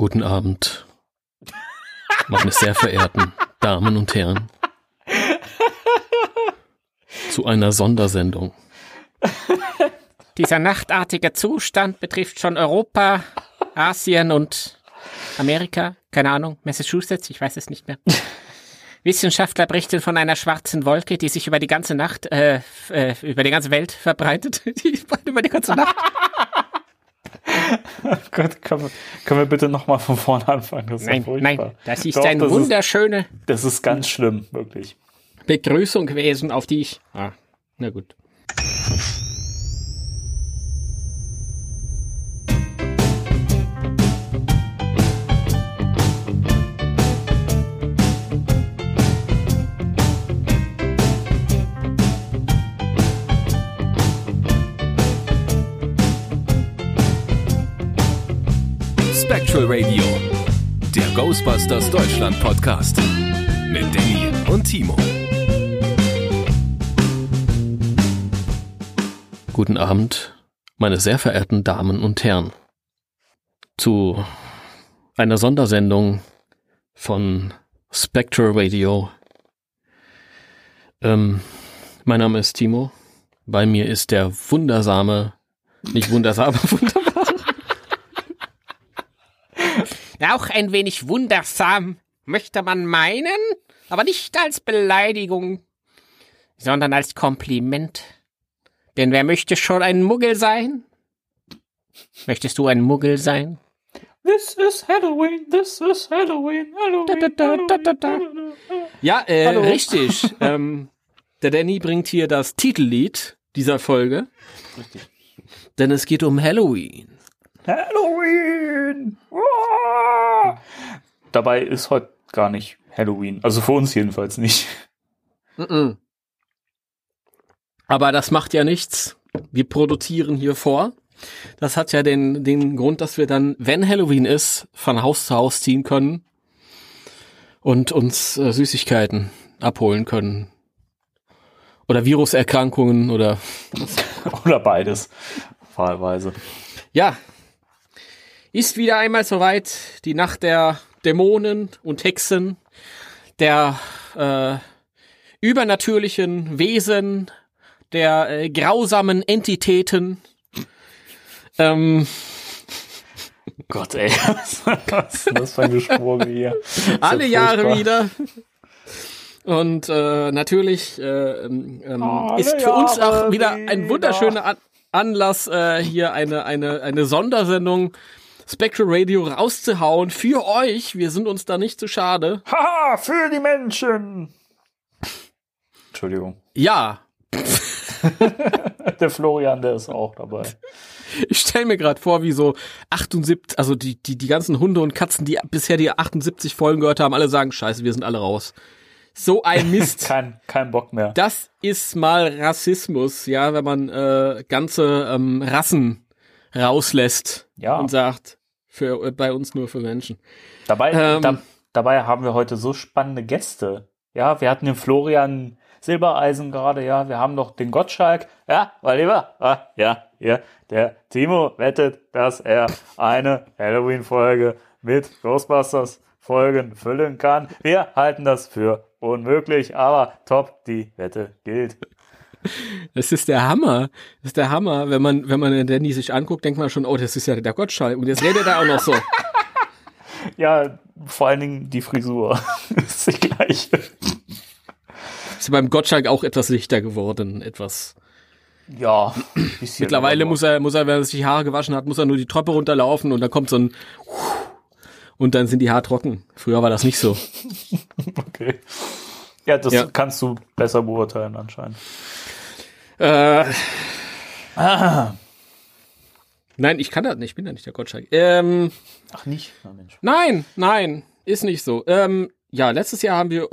Guten Abend, meine sehr verehrten Damen und Herren, zu einer Sondersendung. Dieser nachtartige Zustand betrifft schon Europa, Asien und Amerika, keine Ahnung, Massachusetts, ich weiß es nicht mehr. Wissenschaftler berichten von einer schwarzen Wolke, die sich über die ganze Nacht, über die ganze Welt verbreitet. Über die ganze Nacht. Oh Gott, können wir bitte nochmal von vorne anfangen? Das ist nein, ja nein, das ist eine wunderschöne... Das ist ganz schlimm, wirklich. Begrüßung gewesen, auf die ich... Ah, na gut. Spectral Radio, der Ghostbusters Deutschland Podcast mit Danny und Timo. Guten Abend, meine sehr verehrten Damen und Herren, zu einer Sondersendung von Spectral Radio. Mein Name ist Timo, bei mir ist der wundersame, nicht wundersam, aber wunderbare, auch ein wenig wundersam, möchte man meinen, aber nicht als Beleidigung, sondern als Kompliment. Denn wer möchte schon ein Muggel sein? Möchtest du ein Muggel sein? This is Halloween, this is Halloween, Halloween, da, da, da, da, da, Halloween. Ja, richtig. Der Danny bringt hier das Titellied dieser Folge. Richtig. Denn es geht um Halloween. Halloween! Oh! Dabei ist heute gar nicht Halloween. Also für uns jedenfalls nicht. Mm-mm. Aber das macht ja nichts. Wir produzieren hier vor. Das hat ja den Grund, dass wir dann, wenn Halloween ist, von Haus zu Haus ziehen können und uns Süßigkeiten abholen können. Oder Viruserkrankungen oder... oder beides. Wahlweise. Ja. Ist wieder einmal soweit, die Nacht der Dämonen und Hexen, der übernatürlichen Wesen, der grausamen Entitäten. Gott, ey. Was ist das für ein Geschwurm hier? Alle Jahre wieder. Und natürlich ist für uns auch wieder ein wunderschöner Anlass, hier eine Sondersendung Spectral Radio rauszuhauen für euch. Wir sind uns da nicht zu schade. Haha, für die Menschen. Entschuldigung. Ja. Der Florian, der ist auch dabei. Ich stelle mir gerade vor, wie so 78, also die ganzen Hunde und Katzen, die bisher die 78 Folgen gehört haben, alle sagen, scheiße, wir sind alle raus. So ein Mist. Kein Bock mehr. Das ist mal Rassismus, ja, wenn man ganze Rassen rauslässt und sagt, bei uns nur für Menschen. Dabei haben wir heute so spannende Gäste. Ja, wir hatten den Florian Silbereisen gerade, ja, wir haben noch den Gottschalk, ja, Oliver, der Timo wettet, dass er eine Halloween-Folge mit Ghostbusters-Folgen füllen kann. Wir halten das für unmöglich, aber top, die Wette gilt. Das ist der Hammer. Das ist der Hammer. Wenn man den Danny sich anguckt, denkt man schon, oh, das ist ja der Gottschalk. Und jetzt redet er auch noch so. Ja, vor allen Dingen die Frisur. Das ist die gleiche. Ist beim Gottschalk auch etwas lichter geworden. Etwas. Ja. Mittlerweile muss er, wenn er sich die Haare gewaschen hat, muss er nur die Treppe runterlaufen und dann kommt so ein und dann sind die Haare trocken. Früher war das nicht so. Okay. Ja, das kannst du besser beurteilen anscheinend. Nein, ich kann das nicht. Ich bin ja nicht der Gottschalk. Ach nicht? Na, Mensch. Nein, ist nicht so. Ja, letztes Jahr haben wir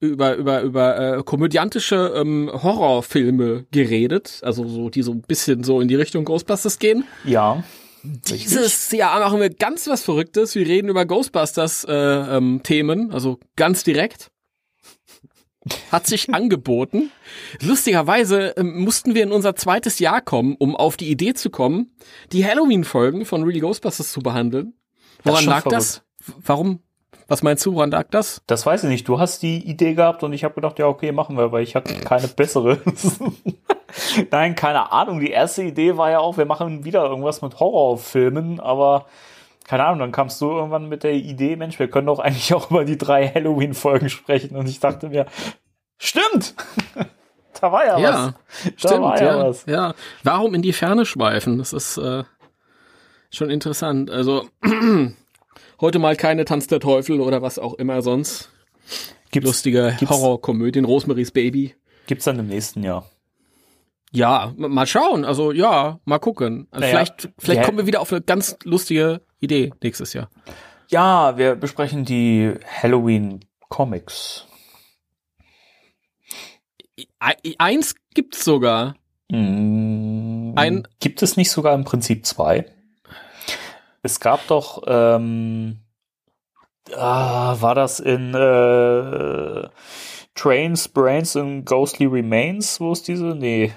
über komödiantische Horrorfilme geredet, also so die so ein bisschen so in die Richtung Ghostbusters gehen. Ja. Dieses Jahr machen wir ganz was Verrücktes. Wir reden über Ghostbusters Themen, also ganz direkt. Hat sich angeboten. Lustigerweise mussten wir in unser zweites Jahr kommen, um auf die Idee zu kommen, die Halloween-Folgen von Real Ghostbusters zu behandeln. Woran lag das? Warum? Was meinst du, woran lag das? Das weiß ich nicht. Du hast die Idee gehabt und ich habe gedacht, ja, okay, machen wir, weil ich hatte keine bessere. Nein, keine Ahnung. Die erste Idee war ja auch, wir machen wieder irgendwas mit Horrorfilmen, aber keine Ahnung, dann kamst du irgendwann mit der Idee, Mensch, wir können doch eigentlich auch über die 3 Halloween-Folgen sprechen. Und ich dachte mir, stimmt! Da war ja, was. Stimmt, da war ja was. Ja. Warum in die Ferne schweifen? Das ist schon interessant. Also heute mal keine Tanz der Teufel oder was auch immer sonst. Lustige Horrorkomödien, Rosemary's Baby. Gibt's dann im nächsten Jahr. Ja, mal schauen. Also ja, mal gucken. Also, naja, vielleicht kommen wir wieder auf eine ganz lustige Idee nächstes Jahr. Ja, wir besprechen die Halloween-Comics. Eins gibt's sogar. Gibt es nicht sogar im Prinzip 2? Es gab doch, war das in Trains, Brains and Ghostly Remains? Wo ist diese? Nee.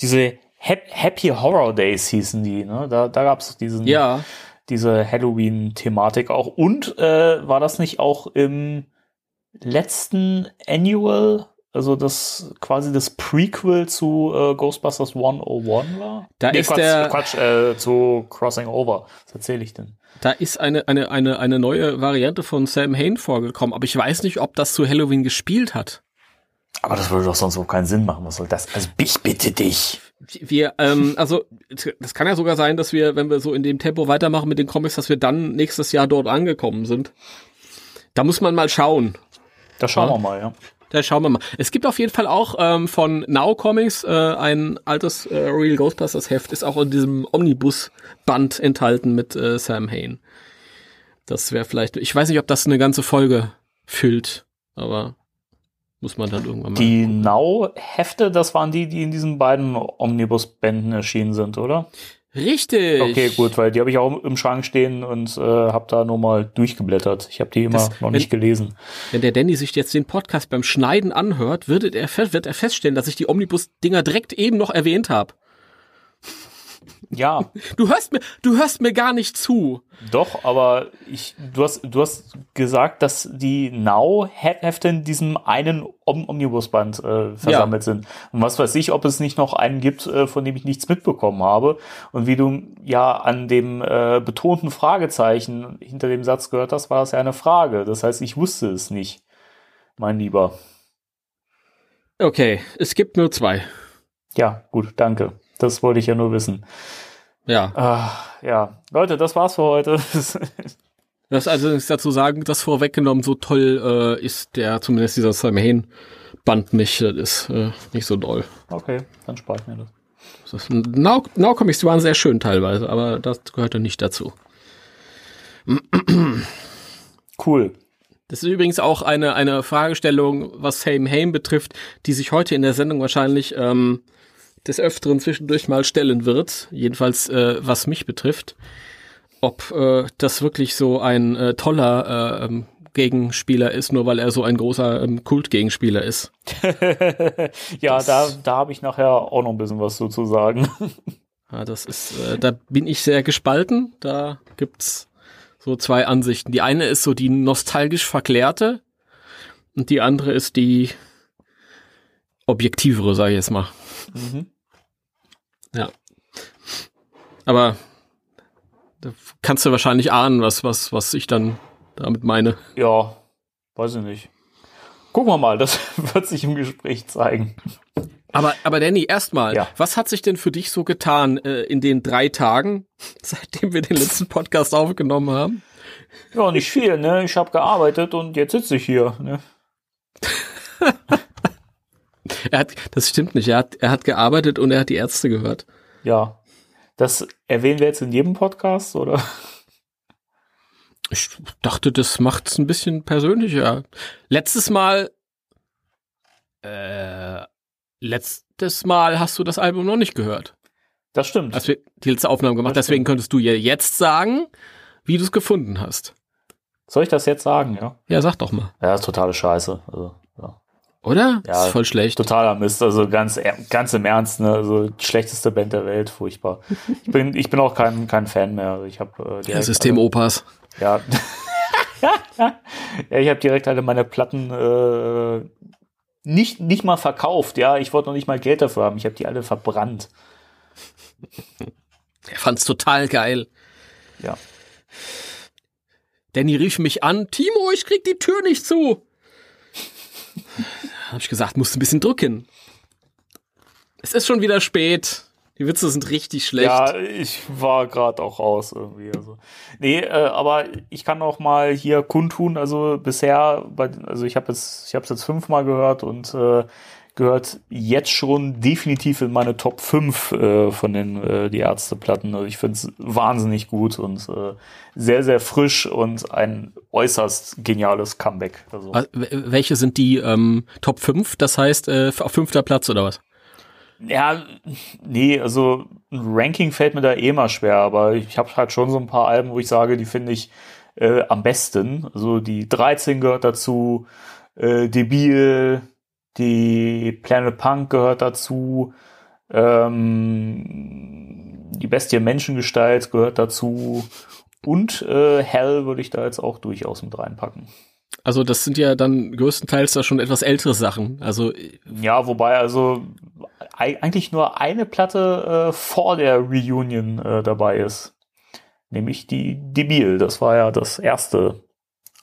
Diese Happy Horror Days hießen die, ne? Da gab es diese Halloween-Thematik auch. Und war das nicht auch im letzten Annual, also das quasi das Prequel zu Ghostbusters 101 war? Zu Crossing Over. Was erzähle ich denn? Da ist eine neue Variante von Samhain vorgekommen, aber ich weiß nicht, ob das zu Halloween gespielt hat. Aber das würde doch sonst auch keinen Sinn machen. Was soll das? Also ich bitte dich. Wir, also das kann ja sogar sein, dass wir, wenn wir so in dem Tempo weitermachen mit den Comics, dass wir dann nächstes Jahr dort angekommen sind. Da muss man mal schauen. Da schauen wir mal, ja. Da schauen wir mal. Es gibt auf jeden Fall auch von Now Comics ein altes Real Ghostbusters Heft, ist auch in diesem Omnibus-Band enthalten mit Samhain. Das wäre vielleicht, ich weiß nicht, ob das eine ganze Folge füllt, aber muss man dann irgendwann mal. Die Now-Hefte, das waren die in diesen beiden Omnibus-Bänden erschienen sind, oder? Richtig. Okay, gut, weil die habe ich auch im Schrank stehen und habe da nur mal durchgeblättert. Ich habe die immer nicht gelesen. Wenn der Danny sich jetzt den Podcast beim Schneiden anhört, wird er feststellen, dass ich die Omnibus-Dinger direkt eben noch erwähnt habe. Ja. Du hörst mir gar nicht zu. Doch, aber du hast gesagt, dass die Now-Hefte in diesem einen Omnibusband versammelt sind. Und was weiß ich, ob es nicht noch einen gibt, von dem ich nichts mitbekommen habe. Und wie du ja an dem betonten Fragezeichen hinter dem Satz gehört hast, war das ja eine Frage. Das heißt, ich wusste es nicht, mein Lieber. Okay, es gibt nur 2. Ja, gut, danke. Das wollte ich ja nur wissen. Ja. Ja. Leute, das war's für heute. Das ist also nichts dazu sagen, das vorweggenommen, so toll ist der, zumindest dieser Samhain-Band nicht. Das ist nicht so doll. Okay, dann spart mir das. Now Comics, die waren sehr schön teilweise, aber das gehörte nicht dazu. Cool. Das ist übrigens auch eine Fragestellung, was Samhain betrifft, die sich heute in der Sendung wahrscheinlich des Öfteren zwischendurch mal stellen wird, jedenfalls was mich betrifft, ob das wirklich so ein toller Gegenspieler ist, nur weil er so ein großer Kultgegenspieler ist. Ja, da habe ich nachher auch noch ein bisschen was so zu sagen. Ja, das ist, da bin ich sehr gespalten, da gibt's so 2 Ansichten. Die eine ist so die nostalgisch verklärte und die andere ist die objektivere, sage ich jetzt mal. Mhm. Ja. Aber da kannst du wahrscheinlich ahnen, was ich dann damit meine. Ja, weiß ich nicht. Gucken wir mal, das wird sich im Gespräch zeigen. Aber Danny, erstmal, was hat sich denn für dich so getan in den 3 Tagen, seitdem wir den letzten Podcast aufgenommen haben? Ja, nicht viel, ne? Ich habe gearbeitet und jetzt sitze ich hier, ne? Das stimmt nicht. Er hat gearbeitet und er hat die Ärzte gehört. Ja. Das erwähnen wir jetzt in jedem Podcast, oder? Ich dachte, das macht es ein bisschen persönlicher. Letztes Mal hast du das Album noch nicht gehört. Das stimmt. Als wir die letzte Aufnahme gemacht, deswegen könntest du ja jetzt sagen, wie du es gefunden hast. Soll ich das jetzt sagen, ja? Ja, sag doch mal. Ja, das ist totale Scheiße. Also, ja. Oder? Ja, ist voll schlecht. Totaler Mist, also ganz im Ernst, ne? Also die schlechteste Band der Welt, furchtbar. Ich bin auch kein Fan mehr. Ich habe Systemopas. Ja. Ja, ich habe direkt alle meine Platten nicht mal verkauft. Ja, ich wollte noch nicht mal Geld dafür haben. Ich habe die alle verbrannt. Er fand's total geil. Ja. Danny rief mich an: Timo, ich krieg die Tür nicht zu. Habe ich gesagt, musst ein bisschen drücken. Es ist schon wieder spät. Die Witze sind richtig schlecht. Ja, ich war gerade auch raus irgendwie. Also. Nee, aber ich kann auch mal hier kundtun. Also bisher, ich habe es jetzt 5-mal gehört und gehört jetzt schon definitiv in meine Top 5 von den Die Ärzte-Platten. Also ich finde es wahnsinnig gut und sehr, sehr frisch und ein äußerst geniales Comeback. Also. Welche sind die Top 5? Das heißt auf 5. Platz oder was? Ja, nee, also ein Ranking fällt mir da mal schwer, aber ich habe halt schon so ein paar Alben, wo ich sage, die finde ich am besten. Also die 13 gehört dazu, Debil, die Planet Punk gehört dazu, die Bestie Menschengestalt gehört dazu und Hell würde ich da jetzt auch durchaus mit reinpacken. Also das sind ja dann größtenteils da schon etwas ältere Sachen. Also ja, wobei also eigentlich nur eine Platte vor der Reunion dabei ist. Nämlich die Debil. Das war ja das erste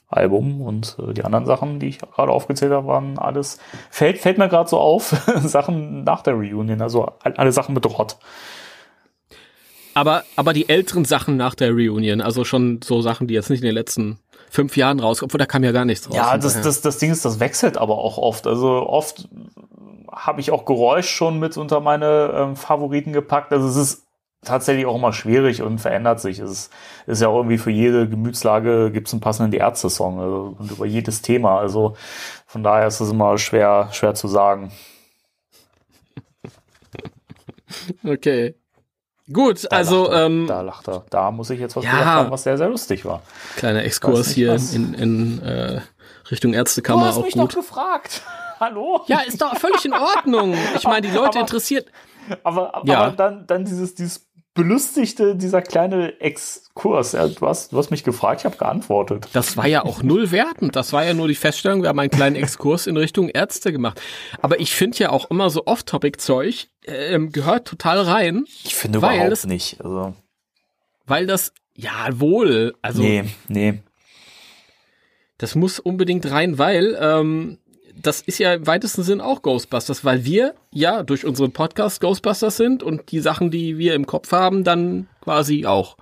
Album und die anderen Sachen, die ich gerade aufgezählt habe, waren alles, fällt mir gerade so auf, Sachen nach der Reunion, also alle Sachen mit Rott. Aber die älteren Sachen nach der Reunion, also schon so Sachen, die jetzt nicht in den letzten 5 Jahren rauskommen, obwohl da kam ja gar nichts raus. Ja, das Ding ist, das wechselt aber auch oft, also oft habe ich auch Geräusch schon mit unter meine Favoriten gepackt, also es ist tatsächlich auch immer schwierig und verändert sich. Es ist ja auch irgendwie für jede Gemütslage gibt es einen passenden Die Ärzte-Song, also, und über jedes Thema. Also von daher ist es immer schwer zu sagen. Okay. Gut, da also. Lacht er, da lacht er. Da muss ich jetzt was gesagt haben, was sehr, sehr lustig war. Kleiner Exkurs hier in Richtung Ärztekammer. Du hast auch mich gut. Doch gefragt. Hallo? Ja, ist doch völlig in Ordnung. Ich meine, die Leute interessiert. Aber ja. dann dieses belustigte, dieser kleine Exkurs. Ja, du hast mich gefragt, ich habe geantwortet. Das war ja auch null wertend. Das war ja nur die Feststellung, wir haben einen kleinen Exkurs in Richtung Ärzte gemacht. Aber ich finde ja auch immer so Off-Topic-Zeug gehört total rein. Ich finde überhaupt nicht. Also. Weil das, ja wohl. Also, nee. Das muss unbedingt rein, weil das ist ja im weitesten Sinn auch Ghostbusters, weil wir ja durch unseren Podcast Ghostbusters sind und die Sachen, die wir im Kopf haben, dann quasi auch.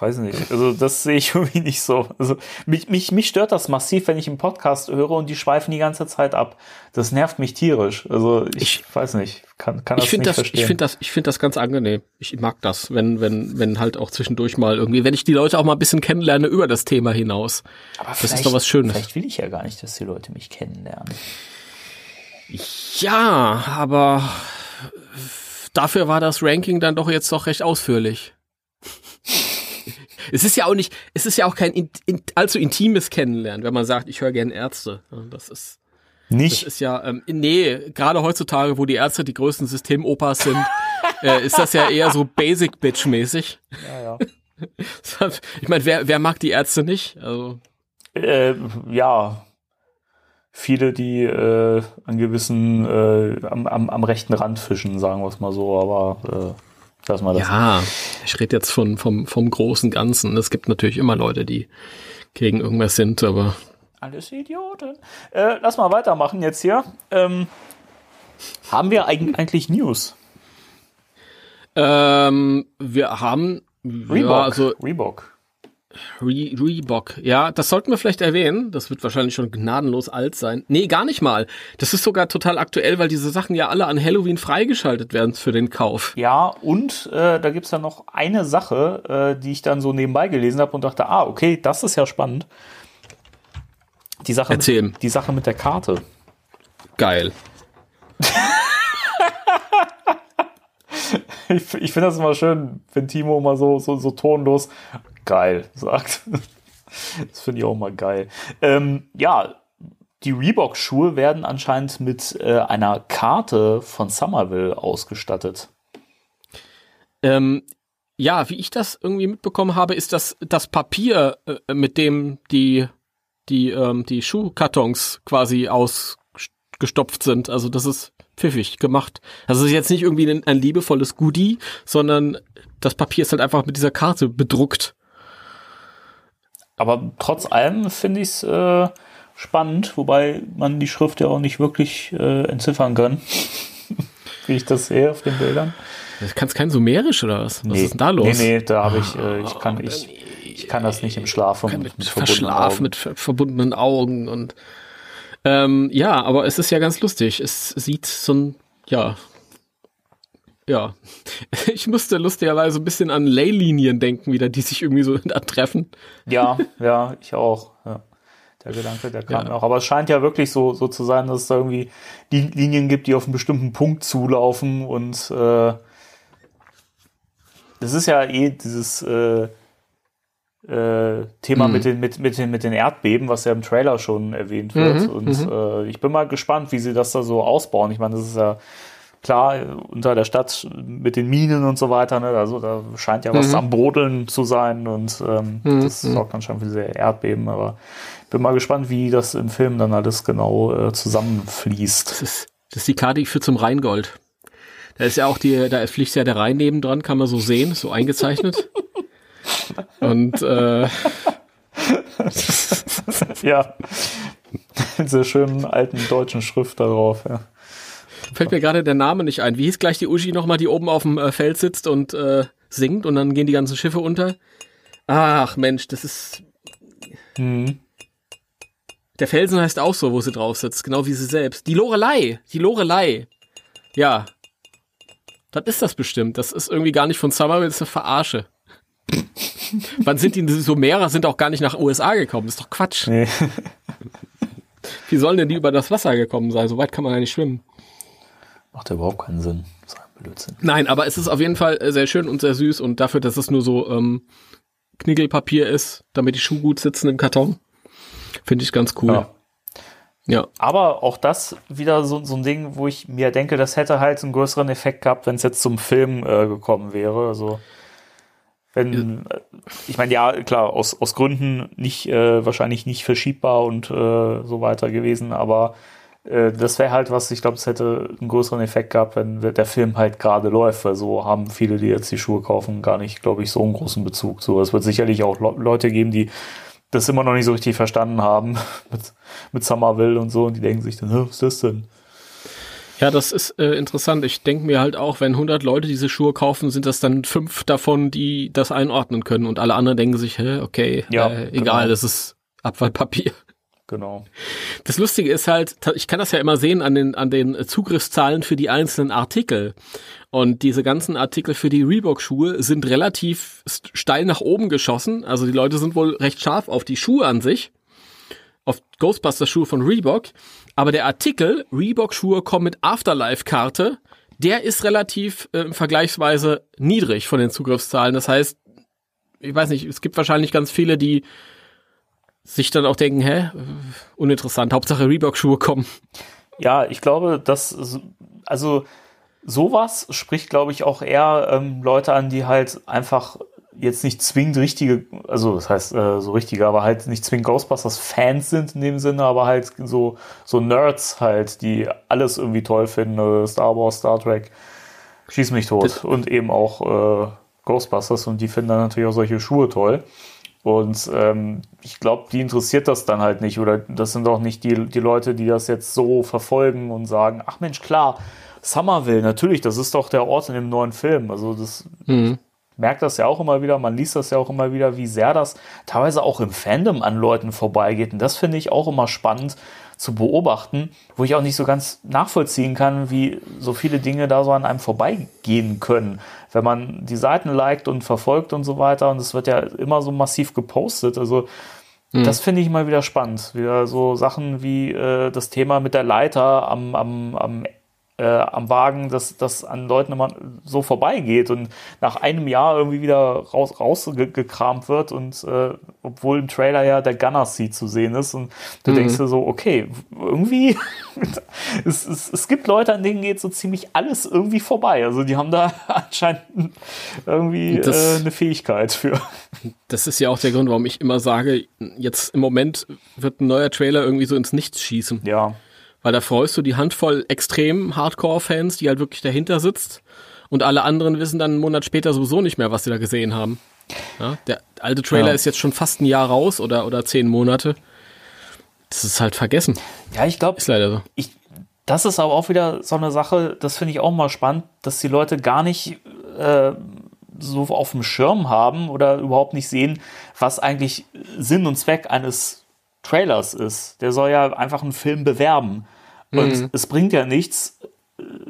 Weiß nicht. Also das sehe ich irgendwie nicht so. Also mich stört das massiv, wenn ich einen Podcast höre und die schweifen die ganze Zeit ab. Das nervt mich tierisch. Also ich weiß nicht. Kann ich das nicht verstehen. Ich finde das ganz angenehm. Ich mag das, wenn halt auch zwischendurch mal irgendwie, wenn ich die Leute auch mal ein bisschen kennenlerne über das Thema hinaus. Aber das ist doch was Schönes. Vielleicht will ich ja gar nicht, dass die Leute mich kennenlernen. Ja, aber dafür war das Ranking dann doch jetzt doch recht ausführlich. Es ist ja auch kein allzu intimes Kennenlernen, wenn man sagt, ich höre gerne Ärzte. Das ist nicht. Das ist ja gerade heutzutage, wo die Ärzte die größten Systemopas sind, ist das ja eher so Basic Bitch mäßig. Ja. Ich meine, wer mag die Ärzte nicht? Also ja. Viele, die an gewissen am rechten Rand fischen, sagen wir es mal so, aber ja, ich rede jetzt vom großen Ganzen. Es gibt natürlich immer Leute, die gegen irgendwas sind, aber alles Idioten. Lass mal weitermachen jetzt hier. Haben wir eigentlich News? Wir haben Reebok. Ja, also Reebok. Ja, das sollten wir vielleicht erwähnen. Das wird wahrscheinlich schon gnadenlos alt sein. Nee, gar nicht mal. Das ist sogar total aktuell, weil diese Sachen ja alle an Halloween freigeschaltet werden für den Kauf. Ja, und da gibt's ja noch eine Sache, die ich dann so nebenbei gelesen habe und dachte, okay, das ist ja spannend. Die Sache mit der Karte. Geil. Ich finde das immer schön, wenn Timo immer so tonlos geil sagt. Das finde ich auch mal geil. Ja, Die Reebok-Schuhe werden anscheinend mit einer Karte von Summerville ausgestattet. Ja, wie ich das irgendwie mitbekommen habe, ist das Papier, mit dem die Schuhkartons quasi ausgestopft sind. Also das ist pfiffig gemacht. Also es ist jetzt nicht irgendwie ein liebevolles Goodie, sondern das Papier ist halt einfach mit dieser Karte bedruckt. Aber trotz allem finde ich es spannend, wobei man die Schrift ja auch nicht wirklich entziffern kann, wie ich das sehe auf den Bildern. Das kannst kein Sumerisch oder was? Was ist denn da los? Nee, da habe ich, ich kann das nicht im Schlaf mit verbundenen Augen und ja, aber es ist ja ganz lustig. Es sieht so ein, ja. Ich musste lustigerweise ein bisschen an Leylinien denken wieder, die sich irgendwie so treffen. Ja, ich auch. Ja. Der Gedanke, der kam auch. Aber es scheint ja wirklich so zu sein, dass es da irgendwie Linien gibt, die auf einen bestimmten Punkt zulaufen und das ist ja dieses Thema mit den Erdbeben, was ja im Trailer schon erwähnt wird. Ich bin mal gespannt, wie sie das da so ausbauen. Ich meine, das ist ja klar, unter der Stadt mit den Minen und so weiter, ne? Also da scheint ja was am Brodeln zu sein und das sorgt dann schon für diese Erdbeben, aber ich bin mal gespannt, wie das im Film dann alles genau zusammenfließt. Das ist die Karte, die führt zum Rheingold. Da fliegt ja der Rhein nebendran, kann man so sehen, so eingezeichnet. Und ja, mit so schönen alten deutschen Schrift da drauf, ja. Fällt mir gerade der Name nicht ein. Wie hieß gleich die Uschi nochmal, die oben auf dem Feld sitzt und singt und dann gehen die ganzen Schiffe unter? Ach Mensch, das ist... Der Felsen heißt auch so, wo sie drauf sitzt, genau wie sie selbst. Die Lorelei. Ja, das ist das bestimmt. Das ist irgendwie gar nicht von Summerville, das ist eine Verarsche. Wann sind die Sumerer auch gar nicht nach USA gekommen? Das ist doch Quatsch. Nee. Wie sollen denn die über das Wasser gekommen sein? So weit kann man ja nicht schwimmen. Macht ja überhaupt keinen Sinn. Das ist ein Blödsinn. Nein, aber es ist auf jeden Fall sehr schön und sehr süß und dafür, dass es nur so Knickelpapier ist, damit die Schuhe gut sitzen im Karton, finde ich ganz cool. Ja. Aber auch das wieder so ein Ding, wo ich mir denke, das hätte halt einen größeren Effekt gehabt, wenn es jetzt zum Film gekommen wäre. Also ich meine, ja, klar, aus Gründen nicht wahrscheinlich nicht verschiebbar und so weiter gewesen, aber das wäre halt was, ich glaube, es hätte einen größeren Effekt gehabt, wenn der Film halt gerade läuft, weil so haben viele, die jetzt die Schuhe kaufen, gar nicht, glaube ich, so einen großen Bezug zu. Es wird sicherlich auch Leute geben, die das immer noch nicht so richtig verstanden haben mit Summerville und so und die denken sich dann, was ist das denn? Ja, das ist interessant. Ich denke mir halt auch, wenn 100 Leute diese Schuhe kaufen, sind das dann 5 davon, die das einordnen können und alle anderen denken sich, okay, ja, egal, genau. Das ist Abfallpapier. Genau. Das Lustige ist halt, ich kann das ja immer sehen an den Zugriffszahlen für die einzelnen Artikel. Und diese ganzen Artikel für die Reebok-Schuhe sind relativ steil nach oben geschossen. Also die Leute sind wohl recht scharf auf die Schuhe an sich, auf Ghostbusters-Schuhe von Reebok. Aber der Artikel, Reebok-Schuhe kommen mit Afterlife-Karte, der ist relativ vergleichsweise niedrig von den Zugriffszahlen. Das heißt, ich weiß nicht, es gibt wahrscheinlich ganz viele, die sich dann auch denken, uninteressant, Hauptsache Reebok-Schuhe kommen. Ja, ich glaube, sowas spricht, glaube ich, auch eher Leute an, die halt einfach jetzt nicht zwingend richtige, also das heißt so richtige, aber halt nicht zwingend Ghostbusters-Fans sind in dem Sinne, aber halt so Nerds halt, die alles irgendwie toll finden, Star Wars, Star Trek, schieß mich tot und eben auch Ghostbusters und die finden dann natürlich auch solche Schuhe toll. Und ich glaube, die interessiert das dann halt nicht. Oder das sind auch nicht die Leute, die das jetzt so verfolgen und sagen, ach Mensch, klar, Summerville, natürlich, das ist doch der Ort in dem neuen Film. Also das merkt das ja auch immer wieder, man liest das ja auch immer wieder, wie sehr das teilweise auch im Fandom an Leuten vorbeigeht. Und das finde ich auch immer spannend zu beobachten, wo ich auch nicht so ganz nachvollziehen kann, wie so viele Dinge da so an einem vorbeigehen können. Wenn man die Seiten liked und verfolgt und so weiter und es wird ja immer so massiv gepostet, also das finde ich mal wieder spannend. Wieder so Sachen wie das Thema mit der Leiter am Wagen, dass das an Leuten immer so vorbeigeht und nach einem Jahr irgendwie wieder rausgekramt wird und obwohl im Trailer ja der Gunner-Seat zu sehen ist. Und du denkst dir so, okay, irgendwie, es gibt Leute, an denen geht so ziemlich alles irgendwie vorbei. Also die haben da anscheinend irgendwie eine Fähigkeit für. Das ist ja auch der Grund, warum ich immer sage, jetzt im Moment wird ein neuer Trailer irgendwie so ins Nichts schießen. Ja. Weil da freust du die Handvoll extrem Hardcore-Fans, die halt wirklich dahinter sitzt. Und alle anderen wissen dann einen Monat später sowieso nicht mehr, was sie da gesehen haben. Ja, der alte Trailer ist jetzt schon fast ein Jahr raus oder 10 Monate. Das ist halt vergessen. Ja, ich glaube, ist leider so. Das ist aber auch wieder so eine Sache, das finde ich auch mal spannend, dass die Leute gar nicht so auf dem Schirm haben oder überhaupt nicht sehen, was eigentlich Sinn und Zweck eines Trailers ist. Der soll ja einfach einen Film bewerben. Und es bringt ja nichts,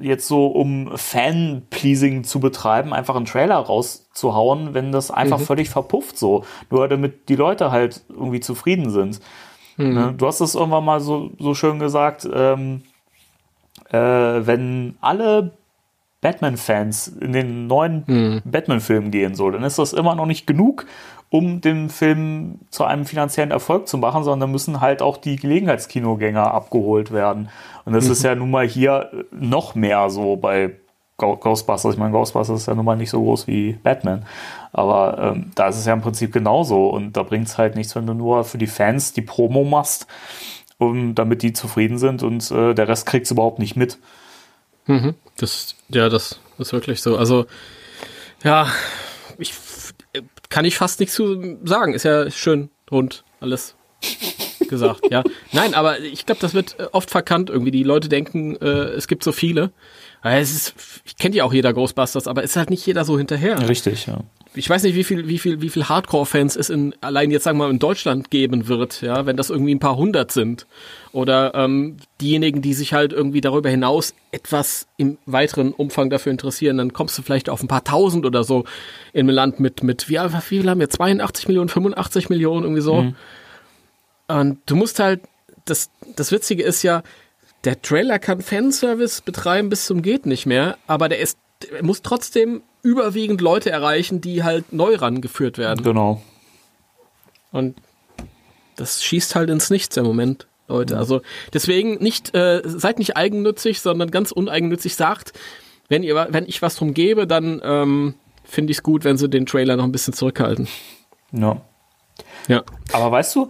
jetzt so um Fan-Pleasing zu betreiben, einfach einen Trailer rauszuhauen, wenn das einfach völlig verpufft so. Nur damit die Leute halt irgendwie zufrieden sind. Mhm. Du hast es irgendwann mal so schön gesagt, wenn alle Batman-Fans in den neuen Batman-Film gehen, so, dann ist das immer noch nicht genug, um den Film zu einem finanziellen Erfolg zu machen, sondern müssen halt auch die Gelegenheitskinogänger abgeholt werden. Und das ist ja nun mal hier noch mehr so bei Ghostbusters. Ich meine, Ghostbusters ist ja nun mal nicht so groß wie Batman. Aber da ist es ja im Prinzip genauso. Und da bringt es halt nichts, wenn du nur für die Fans die Promo machst, um, damit die zufrieden sind und der Rest kriegt es überhaupt nicht mit. Mhm. Das ist wirklich so. Also, ja, kann ich fast nichts zu sagen. Ist ja schön, rund, alles gesagt, ja. Nein, aber ich glaube, das wird oft verkannt irgendwie. Die Leute denken, es gibt so viele. Kennt ja auch jeder Ghostbusters, aber ist halt nicht jeder so hinterher. Richtig, ja. Ich weiß nicht, wie viel Hardcore-Fans es allein jetzt, sagen wir mal, in Deutschland geben wird, ja, wenn das irgendwie ein paar hundert sind. Oder diejenigen, die sich halt irgendwie darüber hinaus etwas im weiteren Umfang dafür interessieren, dann kommst du vielleicht auf ein paar tausend oder so in einem Land mit wie viel haben wir? 82 Millionen, 85 Millionen, irgendwie so. Mhm. Und du musst halt, das Witzige ist ja, der Trailer kann Fanservice betreiben bis zum geht nicht mehr, aber der muss trotzdem überwiegend Leute erreichen, die halt neu rangeführt werden. Genau. Und das schießt halt ins Nichts im Moment, Leute. Mhm. Also deswegen seid nicht eigennützig, sondern ganz uneigennützig sagt, wenn ich was drum gebe, dann finde ich es gut, wenn sie den Trailer noch ein bisschen zurückhalten. No. Ja. Aber weißt du,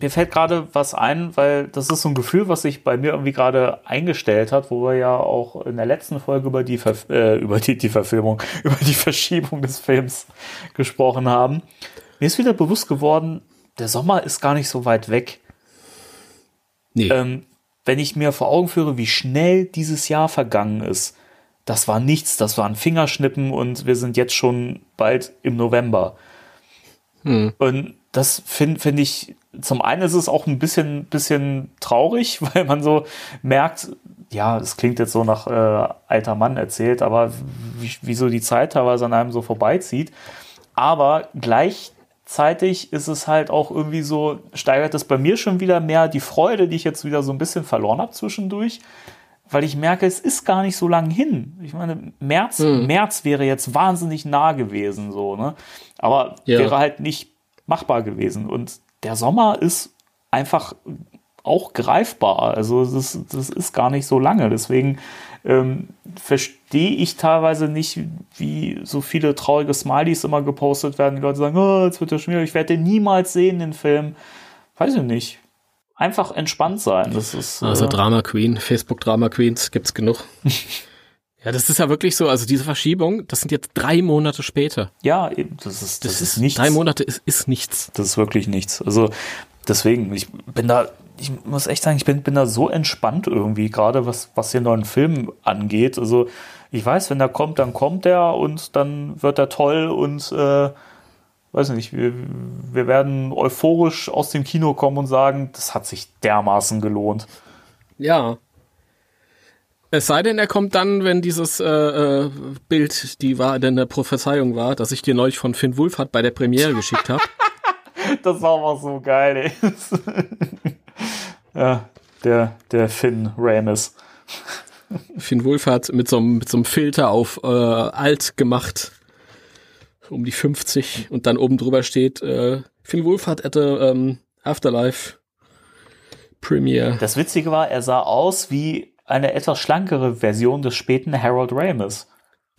mir fällt gerade was ein, weil das ist so ein Gefühl, was sich bei mir irgendwie gerade eingestellt hat, wo wir ja auch in der letzten Folge über die Verfilmung, über die Verschiebung des Films gesprochen haben. Mir ist wieder bewusst geworden, der Sommer ist gar nicht so weit weg. Nee. Wenn ich mir vor Augen führe, wie schnell dieses Jahr vergangen ist, das war nichts, das waren Fingerschnippen und wir sind jetzt schon bald im November. Und das find ich, zum einen ist es auch ein bisschen traurig, weil man so merkt, ja, es klingt jetzt so nach alter Mann erzählt, aber wie so die Zeit teilweise an einem so vorbeizieht. Aber gleichzeitig ist es halt auch irgendwie so, steigert das bei mir schon wieder mehr die Freude, die ich jetzt wieder so ein bisschen verloren habe zwischendurch, weil ich merke, es ist gar nicht so lang hin. Ich meine, März wäre jetzt wahnsinnig nah gewesen, so, ne? Aber wäre halt nicht machbar gewesen. Und der Sommer ist einfach auch greifbar. Also das ist gar nicht so lange. Deswegen verstehe ich teilweise nicht, wie so viele traurige Smileys immer gepostet werden. Die Leute sagen, jetzt wird das schwierig, ich werde den niemals sehen, den Film. Weiß ich nicht. Einfach entspannt sein. Das ist Drama Queen, Facebook Drama Queens gibt's genug. Ja, das ist ja wirklich so, also diese Verschiebung, das sind jetzt 3 Monate später. Ja, das ist nichts. 3 Monate ist nichts. Das ist wirklich nichts. Also deswegen, ich muss echt sagen, ich bin da so entspannt irgendwie, gerade was den neuen Film angeht. Also ich weiß, wenn der kommt, dann kommt der und dann wird er toll und weiß nicht, wir werden euphorisch aus dem Kino kommen und sagen, das hat sich dermaßen gelohnt. Ja. Es sei denn, er kommt dann, wenn dieses Bild, die war in der Prophezeiung war, dass ich dir neulich von Finn Wolfhard bei der Premiere geschickt habe. Das war auch so geil, ey. Ja, der Finn Ramis. Finn Wolfhard mit so einem Filter auf alt gemacht. um die 50 und dann oben drüber steht, Finn Wolfhard hatte Afterlife Premiere. Das Witzige war, er sah aus wie eine etwas schlankere Version des späten Harold Ramis.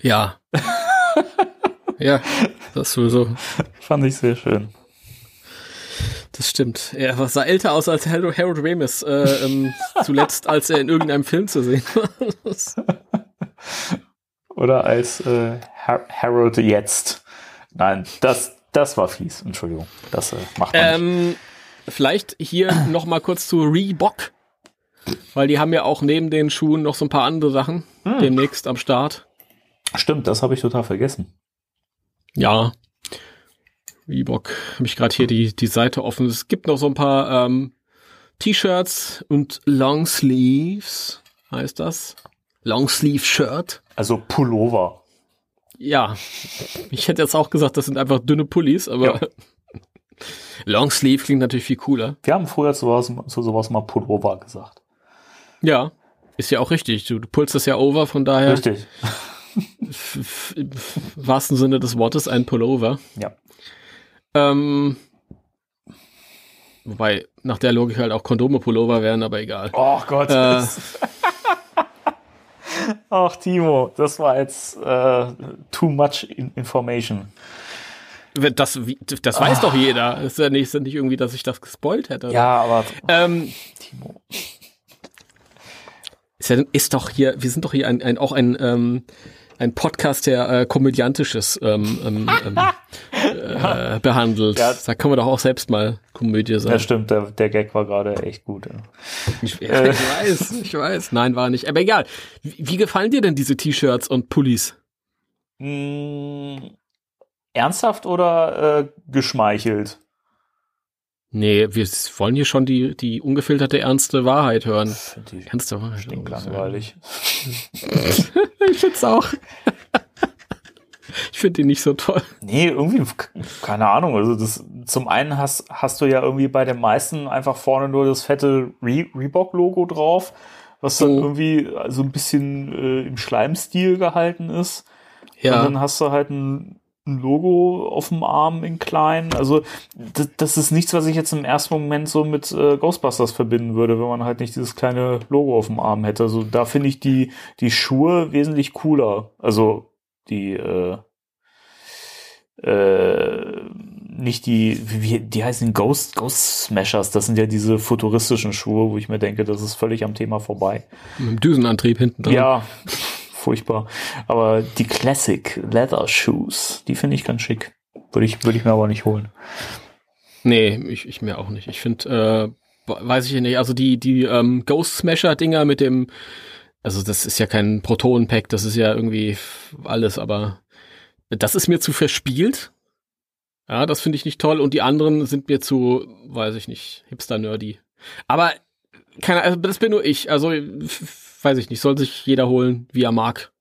Ja. Ja, das sowieso. Fand ich sehr schön. Das stimmt. Er sah älter aus als Harold Ramis, zuletzt, als er in irgendeinem Film zu sehen war. Oder als Harold jetzt. Nein, das war fies. Entschuldigung. Das macht man nicht. Vielleicht hier noch mal kurz zu Reebok. Weil die haben ja auch neben den Schuhen noch so ein paar andere Sachen demnächst am Start. Stimmt, das habe ich total vergessen. Ja. Reebok. Habe ich gerade hier die Seite offen. Es gibt noch so ein paar T-Shirts und Longsleeves, heißt das. Longsleeve-Shirt. Also Pullover. Ja. Ich hätte jetzt auch gesagt, das sind einfach dünne Pullis, aber ja. Longsleeve klingt natürlich viel cooler. Wir haben früher zu sowas mal Pullover gesagt. Ja, ist ja auch richtig. Du pulst das ja over, von daher. Richtig. Im wahrsten Sinne des Wortes ein Pullover. Ja. Wobei nach der Logik halt auch Kondome Pullover wären, aber egal. Oh Gott. Ach Timo, das war jetzt too much information. Das weiß doch jeder. Das ist ja nicht irgendwie, dass ich das gespoilt hätte. Ja, aber Timo. Ist doch hier, wir sind doch hier ein Podcast, der Komödiantisches behandelt. Ja. Da können wir doch auch selbst mal Komödie sagen. Ja, stimmt, der Gag war gerade echt gut. Ja. Ich weiß. Nein, war nicht. Aber egal. Wie gefallen dir denn diese T-Shirts und Pullis? Ernsthaft oder geschmeichelt? Nee, wir wollen hier schon die ungefilterte, ernste Wahrheit hören. Ernste Wahrheit. Stinkt langweilig. Ich find's auch. Ich finde die nicht so toll. Nee, irgendwie, keine Ahnung. Also das, zum einen hast du ja irgendwie bei den meisten einfach vorne nur das fette Reebok-Logo drauf, was dann irgendwie so ein bisschen im Schleimstil gehalten ist. Ja. Und dann hast du halt ein Logo auf dem Arm in klein. Also das ist nichts, was ich jetzt im ersten Moment so mit Ghostbusters verbinden würde, wenn man halt nicht dieses kleine Logo auf dem Arm hätte. Also da finde ich die Schuhe wesentlich cooler. Also die nicht die, die heißen Ghost Smashers. Das sind ja diese futuristischen Schuhe, wo ich mir denke, das ist völlig am Thema vorbei. Mit dem Düsenantrieb hinten dran. Ja. Furchtbar. Aber die Classic Leather Shoes, die finde ich ganz schick. Würde ich mir aber nicht holen. Nee, ich mir auch nicht. Ich finde, weiß ich nicht, also die Ghost Smasher-Dinger mit dem, also das ist ja kein Proton-Pack, das ist ja irgendwie alles, aber das ist mir zu verspielt. Ja, das finde ich nicht toll. Und die anderen sind mir zu, weiß ich nicht, hipster-nerdy. Aber das bin nur ich. Also weiß ich nicht, soll sich jeder holen, wie er mag.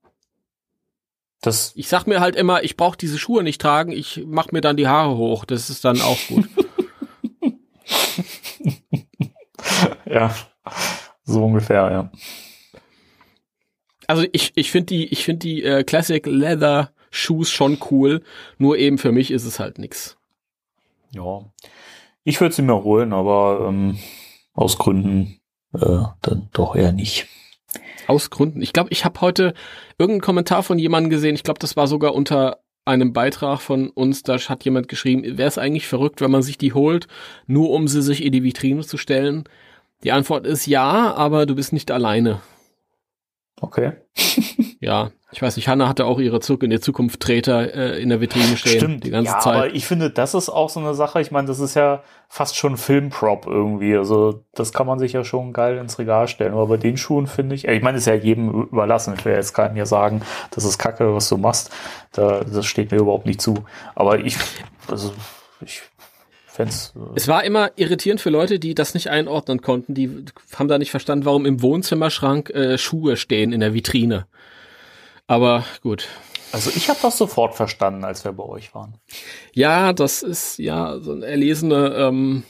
Das ich sag mir halt immer, ich brauche diese Schuhe nicht tragen, ich mach mir dann die Haare hoch, das ist dann auch gut. Ja, so ungefähr, ja. Also ich finde die Classic Leather Shoes schon cool, nur eben für mich ist es halt nix. Ja, ich würde sie mir holen, aber aus Gründen dann doch eher nicht. Aus Gründen. Ich glaube, ich habe heute irgendeinen Kommentar von jemandem gesehen. Ich glaube, das war sogar unter einem Beitrag von uns. Da hat jemand geschrieben, wäre es eigentlich verrückt, wenn man sich die holt, nur um sie sich in die Vitrine zu stellen? Die Antwort ist ja, aber du bist nicht alleine. Okay. Ja, ich weiß nicht, Hanna hatte auch ihre Zurück in die Zukunft-Treter in der Vitrine stehen. Stimmt, die ganze Zeit. Aber ich finde, das ist auch so eine Sache. Ich meine, das ist ja fast schon Filmprop irgendwie. Also das kann man sich ja schon geil ins Regal stellen. Aber bei den Schuhen finde ich meine, das ist ja jedem überlassen. Ich will jetzt keinem hier sagen, das ist Kacke, was du machst. Das steht mir überhaupt nicht zu. Aber ich find's. Es war immer irritierend für Leute, die das nicht einordnen konnten. Die haben da nicht verstanden, warum im Wohnzimmerschrank Schuhe stehen in der Vitrine. Aber gut. Also ich habe das sofort verstanden, als wir bei euch waren. Ja, das ist ja so ein erlesener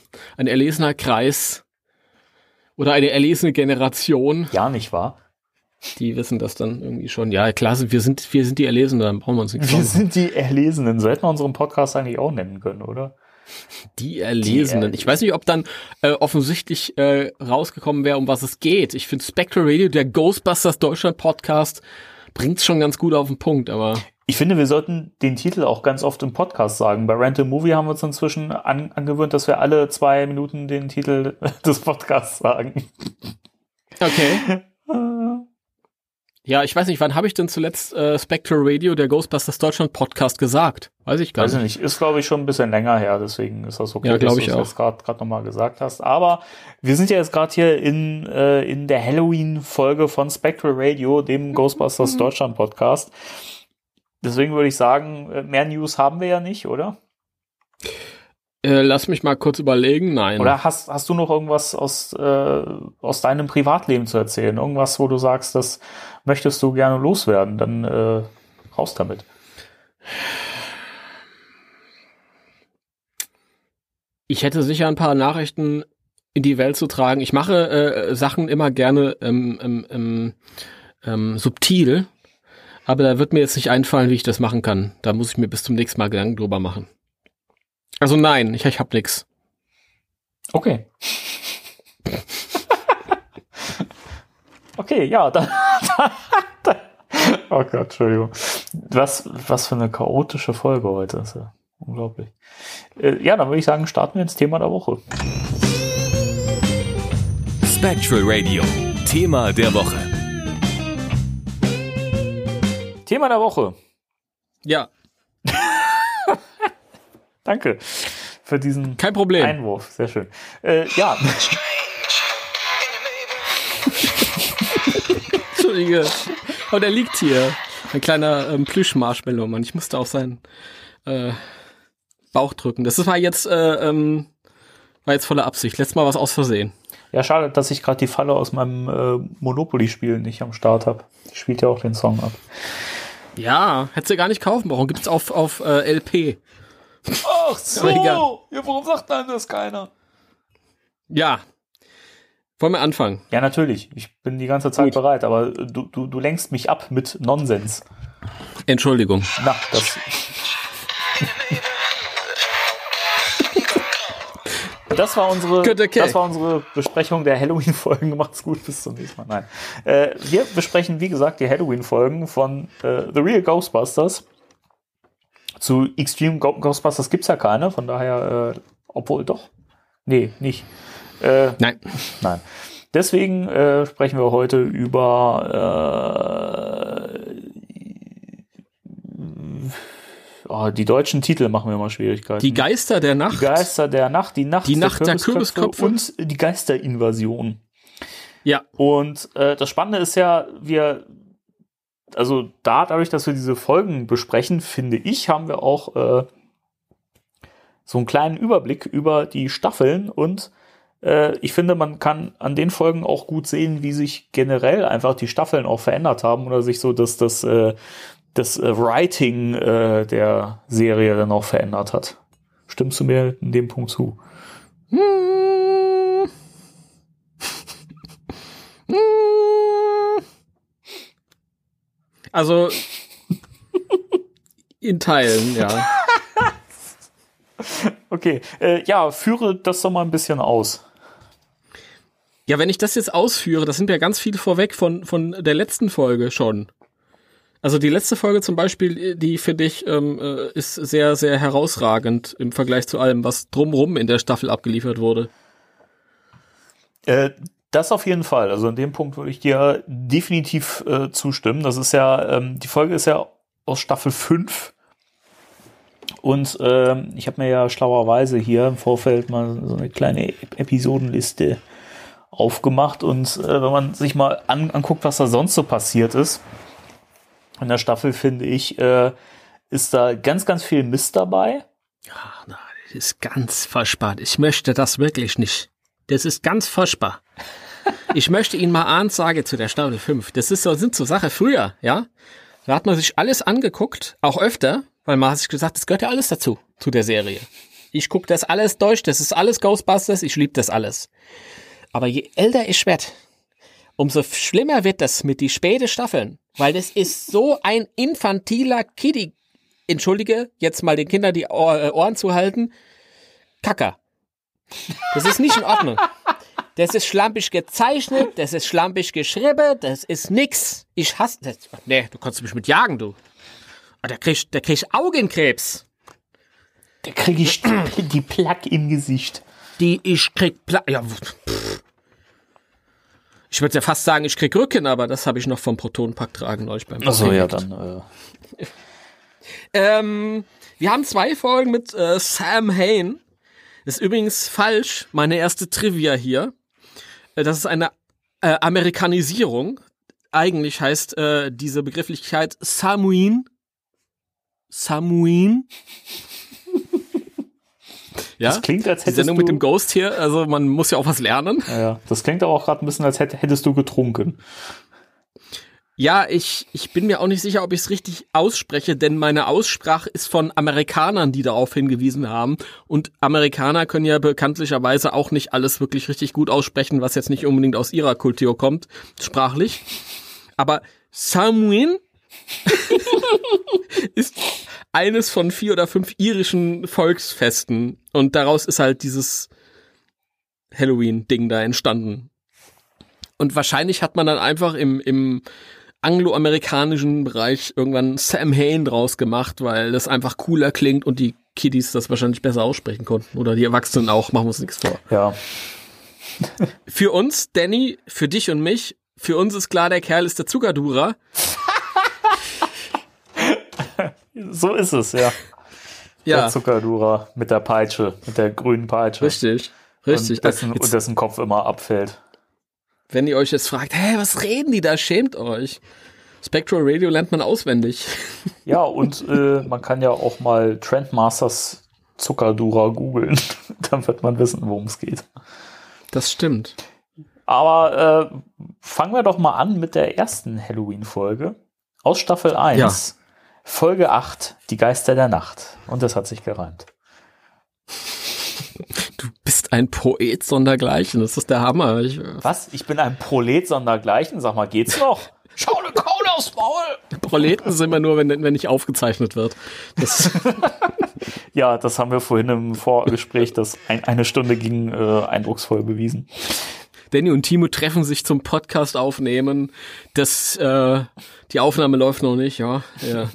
Kreis oder eine erlesene Generation. Ja, nicht wahr? Die wissen das dann irgendwie schon. Ja, klar, wir sind die Erlesenen, dann brauchen wir uns nichts. Wir sind die Erlesenen. So hätten wir unseren Podcast eigentlich auch nennen können, oder? Die Erlesenen. Ich weiß nicht, ob dann offensichtlich rausgekommen wäre, um was es geht. Ich finde Spectral Radio, der Ghostbusters Deutschland Podcast, bringt's schon ganz gut auf den Punkt, aber... Ich finde, wir sollten den Titel auch ganz oft im Podcast sagen. Bei Rental Movie haben wir uns inzwischen angewöhnt, dass wir alle 2 Minuten den Titel des Podcasts sagen. Okay. Ja, ich weiß nicht, wann habe ich denn zuletzt Spectral Radio, der Ghostbusters Deutschland Podcast gesagt? Weiß ich gar nicht. Weiß ich nicht. Ist, glaube ich, schon ein bisschen länger her. Deswegen ist das okay, ja, dass du das gerade nochmal gesagt hast. Aber wir sind ja jetzt gerade hier in der Halloween-Folge von Spectral Radio, dem Ghostbusters Deutschland Podcast. Deswegen würde ich sagen, mehr News haben wir ja nicht, oder? Lass mich mal kurz überlegen, nein. Oder hast du noch irgendwas aus deinem Privatleben zu erzählen? Irgendwas, wo du sagst, das möchtest du gerne loswerden? Dann raus damit. Ich hätte sicher ein paar Nachrichten in die Welt zu tragen. Ich mache Sachen immer gerne subtil, aber da wird mir jetzt nicht einfallen, wie ich das machen kann. Da muss ich mir bis zum nächsten Mal Gedanken drüber machen. Also nein, ich hab nix. Okay. Okay, ja, dann. Oh Gott, Entschuldigung. Was für eine chaotische Folge heute. Das ist ja unglaublich. Ja, dann würde ich sagen, starten wir ins Thema der Woche. Spectral Radio, Thema der Woche. Thema der Woche. Ja. Danke für diesen Einwurf. Sehr schön. Ja. Entschuldige. Oh, der liegt hier. Ein kleiner Plüsch-Marshmallow, Mann. Ich musste auf seinen Bauch drücken. Das war jetzt voller Absicht. Letztes Mal war es aus Versehen. Ja, schade, dass ich gerade die Falle aus meinem Monopoly-Spiel nicht am Start habe. Spielt ja auch den Song ab. Ja, hättest du gar nicht kaufen brauchen. Gibt's auf LP. Ach so, ja, warum sagt dann das keiner? Ja, wollen wir anfangen? Ja, natürlich, ich bin die ganze Zeit bereit, aber du lenkst mich ab mit Nonsens. Entschuldigung. Na, Das war unsere Besprechung der Halloween-Folgen. Macht's gut, bis zum nächsten Mal. Nein. Wir besprechen, wie gesagt, die Halloween-Folgen von The Real Ghostbusters. Zu Extreme Ghostbusters gibt's ja keine, von daher, obwohl doch. Nee, nicht. Nein. Deswegen sprechen wir heute über die deutschen Titel machen mir mal Schwierigkeiten. Die Geister der Nacht. Die Geister der Nacht, die Nacht der Kürbisköpfe und die Geisterinvasion. Ja. Und das Spannende ist ja, dadurch, dass wir diese Folgen besprechen, finde ich, haben wir auch so einen kleinen Überblick über die Staffeln und ich finde, man kann an den Folgen auch gut sehen, wie sich generell einfach die Staffeln auch verändert haben oder sich so das Writing der Serie dann auch verändert hat. Stimmst du mir in dem Punkt zu? Also, in Teilen, ja. Okay, ja, führe das doch mal ein bisschen aus. Ja, wenn ich das jetzt ausführe, das sind ja ganz viele vorweg von der letzten Folge schon. Also die letzte Folge zum Beispiel, die finde ich, ist sehr, sehr herausragend im Vergleich zu allem, was drumrum in der Staffel abgeliefert wurde. Das auf jeden Fall. Also in dem Punkt würde ich dir definitiv zustimmen. Das ist ja, die Folge ist ja aus Staffel 5. Und ich habe mir ja schlauerweise hier im Vorfeld mal so eine kleine Episodenliste aufgemacht. Und wenn man sich mal anguckt, was da sonst so passiert ist in der Staffel, finde ich, ist da ganz, ganz viel Mist dabei. Ach, na, das ist ganz verspart. Ich möchte das wirklich nicht. Das ist ganz furchtbar. Ich möchte Ihnen mal Ansage zu der Staffel 5. Das sind so Sachen früher, ja. Da hat man sich alles angeguckt, auch öfter, weil man hat sich gesagt, das gehört ja alles dazu, zu der Serie. Ich gucke das alles durch, das ist alles Ghostbusters, ich liebe das alles. Aber je älter ich werde, umso schlimmer wird das mit die späten Staffeln, weil das ist so ein infantiler Kiddie, entschuldige, jetzt mal den Kindern die Ohren zu halten, Kacker. Das ist nicht in Ordnung. Das ist schlampig gezeichnet, das ist schlampig geschrieben, das ist nix. Ich hasse das. Nee, du kannst mich mit jagen, du. Da krieg ich Augenkrebs. Da krieg ich die Plaque im Gesicht. Ja, pff. Ich würde ja fast sagen, ich krieg Rücken, aber das habe ich noch vom Protonenpack tragen euch beim Achso, ja, dann. Wir haben 2 Folgen mit Samhain. Ist übrigens falsch, meine erste Trivia hier. Das ist eine Amerikanisierung. Eigentlich heißt diese Begrifflichkeit Samhain. Ja, das klingt, als hättest die Sendung du mit dem Ghost hier, also man muss ja auch was lernen. Ja, das klingt aber auch gerade ein bisschen, als hättest du getrunken. Ja, ich bin mir auch nicht sicher, ob ich es richtig ausspreche, denn meine Aussprache ist von Amerikanern, die darauf hingewiesen haben. Und Amerikaner können ja bekanntlicherweise auch nicht alles wirklich richtig gut aussprechen, was jetzt nicht unbedingt aus ihrer Kultur kommt, sprachlich. Aber Samhain ist eines von 4 oder 5 irischen Volksfesten. Und daraus ist halt dieses Halloween-Ding da entstanden. Und wahrscheinlich hat man dann einfach im angloamerikanischen Bereich irgendwann Samhain draus gemacht, weil das einfach cooler klingt und die Kiddies das wahrscheinlich besser aussprechen konnten. Oder die Erwachsenen auch, machen wir uns nichts vor. Ja. Für uns, Danny, für dich und mich, für uns ist klar, der Kerl ist der Zuckerdurer. So ist es, ja. Ja. Der Zuckerdurer mit der Peitsche, mit der grünen Peitsche. Richtig. Und dessen Kopf immer abfällt. Wenn ihr euch jetzt fragt, hey, was reden die da? Schämt euch. Spectral Radio lernt man auswendig. Ja, und man kann ja auch mal Trendmasters Zuckerdurer googeln. Dann wird man wissen, worum es geht. Das stimmt. Aber fangen wir doch mal an mit der ersten Halloween-Folge. Aus Staffel 1. Ja. Folge 8, die Geister der Nacht. Und das hat sich gereimt. Du bist ein Poet sondergleichen, das ist der Hammer. Was? Ich bin ein Prolet sondergleichen? Sag mal, geht's noch? Schau ne Kaune aufs Maul! Proleten sind wir nur, wenn nicht aufgezeichnet wird. Das ja, das haben wir vorhin im Vorgespräch, das eine Stunde ging, eindrucksvoll bewiesen. Danny und Timo treffen sich zum Podcast aufnehmen. Die Aufnahme läuft noch nicht, ja.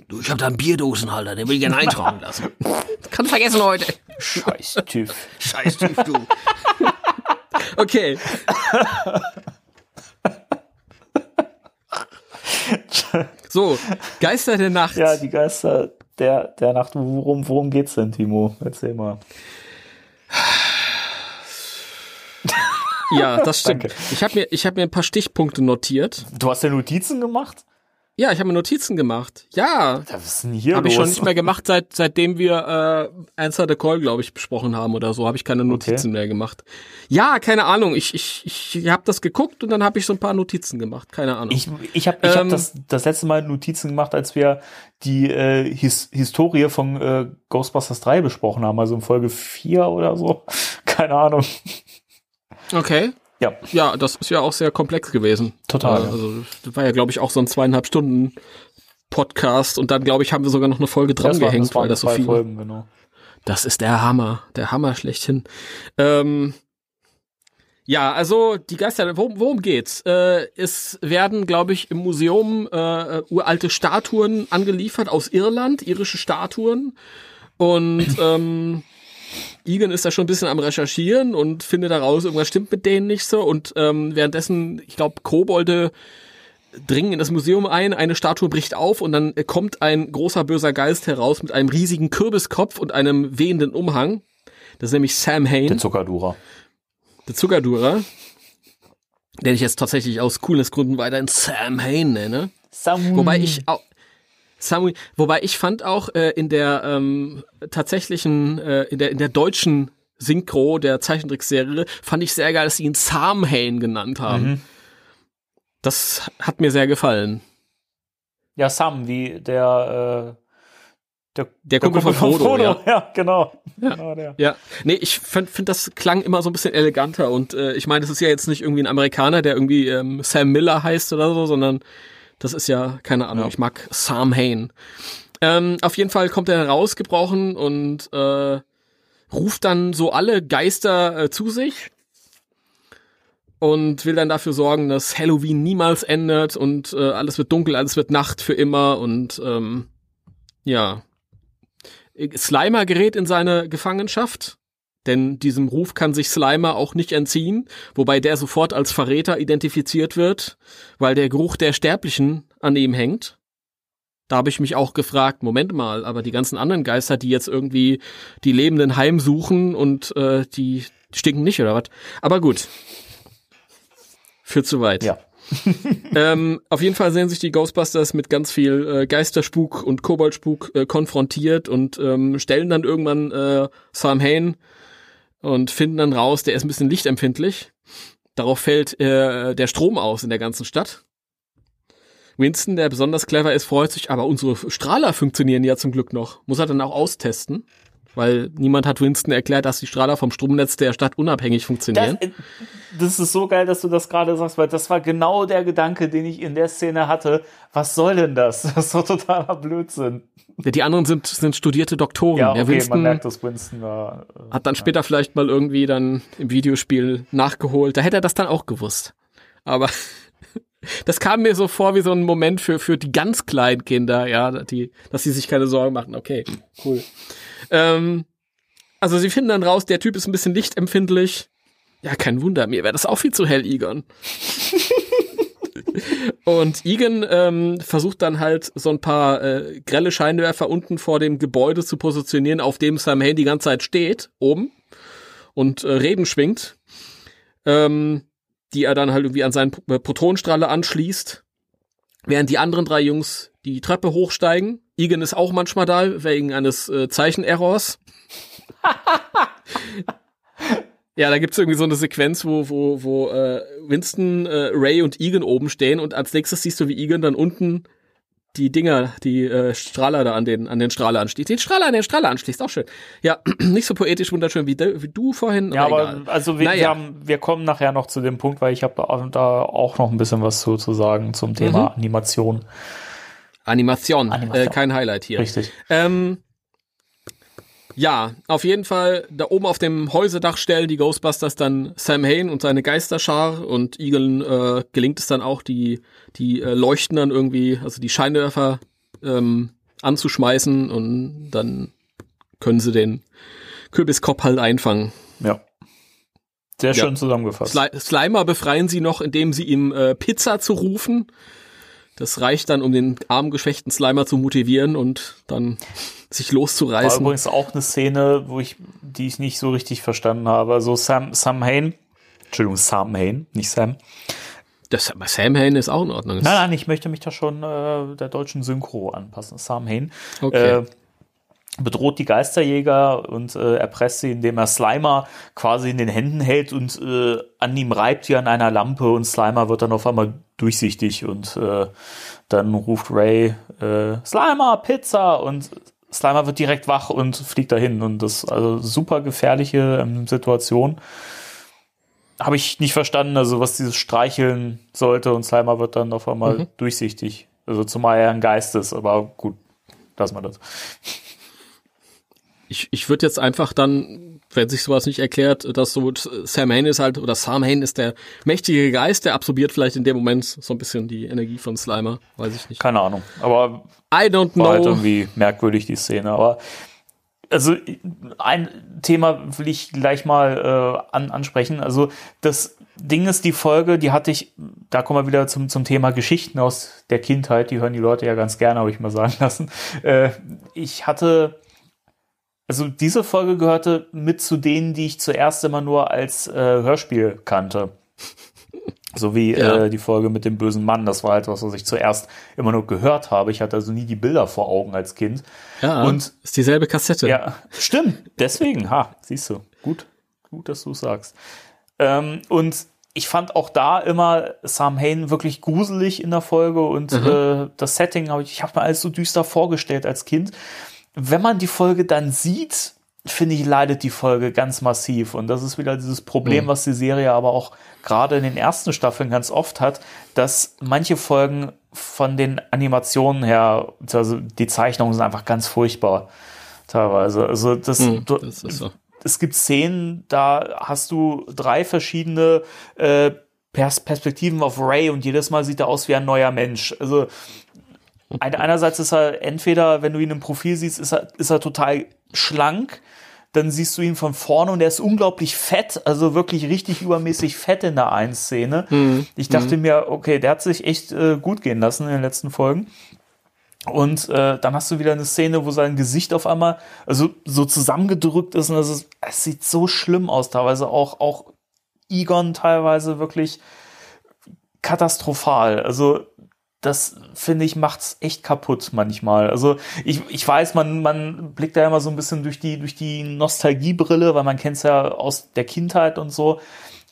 Du, ich hab da einen Bierdosenhalter, den will ich gerne eintragen lassen. Kann vergessen heute. Scheiß TÜV, du. Okay. So, Geister der Nacht. Ja, die Geister der Nacht. Worum geht's denn, Timo? Erzähl mal. Ja, das stimmt. Danke. Ich hab mir ein paar Stichpunkte notiert. Du hast ja Notizen gemacht? Ja, ich habe mir Notizen gemacht. Ja. Was ist denn hier los? Habe ich schon nicht mehr gemacht, seitdem wir Answer the Call, glaube ich, besprochen haben oder so. Habe ich keine Notizen mehr gemacht. Ja, keine Ahnung. Ich habe das geguckt und dann habe ich so ein paar Notizen gemacht. Keine Ahnung. Ich hab das letzte Mal Notizen gemacht, als wir die Historie von Ghostbusters 3 besprochen haben. Also in Folge 4 oder so. Keine Ahnung. Okay. Ja. Ja, das ist ja auch sehr komplex gewesen. Total. Also, das war ja, glaube ich, auch so ein 2,5 Stunden Podcast und dann, glaube ich, haben wir sogar noch eine Folge dran gehängt, weil das so viel. 2 Folgen, genau. Das ist der Hammer schlechthin. Ja, also die Geister, worum geht's? Es werden, glaube ich, im Museum uralte Statuen angeliefert aus Irland, irische Statuen und Egan ist da schon ein bisschen am Recherchieren und findet heraus, irgendwas stimmt mit denen nicht so. Und währenddessen, ich glaube, Kobolde dringen in das Museum ein, eine Statue bricht auf und dann kommt ein großer böser Geist heraus mit einem riesigen Kürbiskopf und einem wehenden Umhang. Das ist nämlich Samhain. Der Zuckerdurer, den ich jetzt tatsächlich aus Coolness-Gründen weiterhin Samhain nenne. Wobei ich fand auch in der tatsächlichen, in der deutschen Synchro der Zeichentrickserie, fand ich sehr geil, dass sie ihn Samhain genannt haben. Mhm. Das hat mir sehr gefallen. Ja, Sam, wie der Der Kumpel von Frodo. Ja, genau. Ja. Ja. Nee, ich find, das klang immer so ein bisschen eleganter. Und ich meine, das ist ja jetzt nicht irgendwie ein Amerikaner, der irgendwie Sam Miller heißt oder so, sondern das ist ja, keine Ahnung, ich mag Samhain. Auf jeden Fall kommt er rausgebrochen und ruft dann so alle Geister zu sich und will dann dafür sorgen, dass Halloween niemals endet und alles wird dunkel, alles wird Nacht für immer und ja. Slimer gerät in seine Gefangenschaft, denn diesem Ruf kann sich Slimer auch nicht entziehen, wobei der sofort als Verräter identifiziert wird, weil der Geruch der Sterblichen an ihm hängt. Da habe ich mich auch gefragt, Moment mal, aber die ganzen anderen Geister, die jetzt irgendwie die Lebenden heimsuchen und die stinken nicht, oder was? Aber gut, führt zu weit. Ja. Auf jeden Fall sehen sich die Ghostbusters mit ganz viel Geisterspuk und Koboldspuk konfrontiert und stellen dann irgendwann Samhain und finden dann raus, der ist ein bisschen lichtempfindlich. Darauf fällt der Strom aus in der ganzen Stadt. Winston, der besonders clever ist, freut sich, aber unsere Strahler funktionieren ja zum Glück noch. Muss er dann auch austesten, weil niemand hat Winston erklärt, dass die Strahler vom Stromnetz der Stadt unabhängig funktionieren. Das ist so geil, dass du das gerade sagst, weil das war genau der Gedanke, den ich in der Szene hatte. Was soll denn das? Das ist doch totaler Blödsinn. Ja, die anderen sind studierte Doktoren. Ja, okay, ja, Winston, man merkt, dass Winston war, hat dann später vielleicht mal irgendwie dann im Videospiel nachgeholt. Da hätte er das dann auch gewusst. Aber das kam mir so vor wie so ein Moment für die ganz kleinen Kinder, ja, dass die sich keine Sorgen machen. Okay, cool. Also sie finden dann raus, der Typ ist ein bisschen lichtempfindlich. Ja, kein Wunder, mir wäre das auch viel zu hell, Egon. Und Egon versucht dann halt so ein paar grelle Scheinwerfer unten vor dem Gebäude zu positionieren, auf dem Samhain die ganze Zeit steht, oben, und Reden schwingt. Die er dann halt irgendwie an seinen Protonenstrahler anschließt, während die anderen drei Jungs die Treppe hochsteigen. Egon ist auch manchmal da, wegen eines Zeichenerrors. Ja, da gibt's irgendwie so eine Sequenz, wo Winston, Ray und Egon oben stehen und als nächstes siehst du, wie Egon dann unten die Strahler da an den Strahler anschließt. Den Strahler an den Strahler anschließt, auch schön. Ja, nicht so poetisch wunderschön wie du vorhin. Ja, aber egal. Also wir kommen nachher noch zu dem Punkt, weil ich habe da auch noch ein bisschen was zu sagen zum Thema Animation. Animation. Kein Highlight hier. Richtig. Ja, auf jeden Fall, da oben auf dem Häusedach stellen die Ghostbusters dann Samhain und seine Geisterschar und Egon gelingt es dann auch, die Leuchten dann irgendwie, also die Scheinwerfer anzuschmeißen und dann können sie den Kürbiskopf halt einfangen. Ja. Sehr schön zusammengefasst. Slimer befreien sie noch, indem sie ihm Pizza zu rufen. Das reicht dann, um den armen, geschwächten Slimer zu motivieren und dann sich loszureißen. War übrigens auch eine Szene, die ich nicht so richtig verstanden habe. Also Samhain, nicht Sam. Das, aber Samhain ist auch in Ordnung. Nein, ich möchte mich da schon der deutschen Synchro anpassen. Samhain bedroht die Geisterjäger und erpresst sie, indem er Slimer quasi in den Händen hält und an ihm reibt wie an einer Lampe und Slimer wird dann auf einmal durchsichtig und dann ruft Ray Slimer, Pizza und Slimer wird direkt wach und fliegt dahin. Und das ist also super gefährliche Situation. Habe ich nicht verstanden, also was dieses Streicheln sollte. Und Slimer wird dann auf einmal durchsichtig. Also zumal er ein Geist ist, aber gut, lassen wir das. Ich würde jetzt einfach dann, wenn sich sowas nicht erklärt, dass so Samhain ist der mächtige Geist, der absorbiert vielleicht in dem Moment so ein bisschen die Energie von Slimer. Weiß ich nicht. Keine Ahnung, aber I don't know. War halt irgendwie merkwürdig, die Szene. Aber also ein Thema will ich gleich mal ansprechen. Also das Ding ist, die Folge, die hatte ich, da kommen wir wieder zum Thema Geschichten aus der Kindheit. Die hören die Leute ja ganz gerne, habe ich mal sagen lassen. Also diese Folge gehörte mit zu denen, die ich zuerst immer nur als Hörspiel kannte. So wie die Folge mit dem bösen Mann. Das war halt was ich zuerst immer nur gehört habe. Ich hatte also nie die Bilder vor Augen als Kind. Ja, und ist dieselbe Kassette. Ja, stimmt. Deswegen, siehst du. Gut, dass du es sagst. Und ich fand auch da immer Samhain wirklich gruselig in der Folge. Und das Setting, ich habe mir alles so düster vorgestellt als Kind. wenn man die Folge dann sieht, finde ich, leidet die Folge ganz massiv. Und das ist wieder dieses Problem, was die Serie aber auch gerade in den ersten Staffeln ganz oft hat, dass manche Folgen von den Animationen her, also die Zeichnungen sind einfach ganz furchtbar teilweise. Also das, das ist so. Es gibt Szenen, da hast du 3 verschiedene Perspektiven auf Ray und jedes Mal sieht er aus wie ein neuer Mensch. Also einerseits ist er entweder, wenn du ihn im Profil siehst, ist er total schlank, dann siehst du ihn von vorne und er ist unglaublich fett, also wirklich richtig übermäßig fett in der einen Szene. Ich dachte mir, okay, der hat sich echt gut gehen lassen in den letzten Folgen. Und dann hast du wieder eine Szene, wo sein Gesicht auf einmal so zusammengedrückt ist und es sieht so schlimm aus teilweise. Auch Egon teilweise wirklich katastrophal. Also das, finde ich, macht's echt kaputt manchmal. Also ich weiß, man blickt da immer so ein bisschen durch die Nostalgiebrille, weil man kennt's ja aus der Kindheit und so.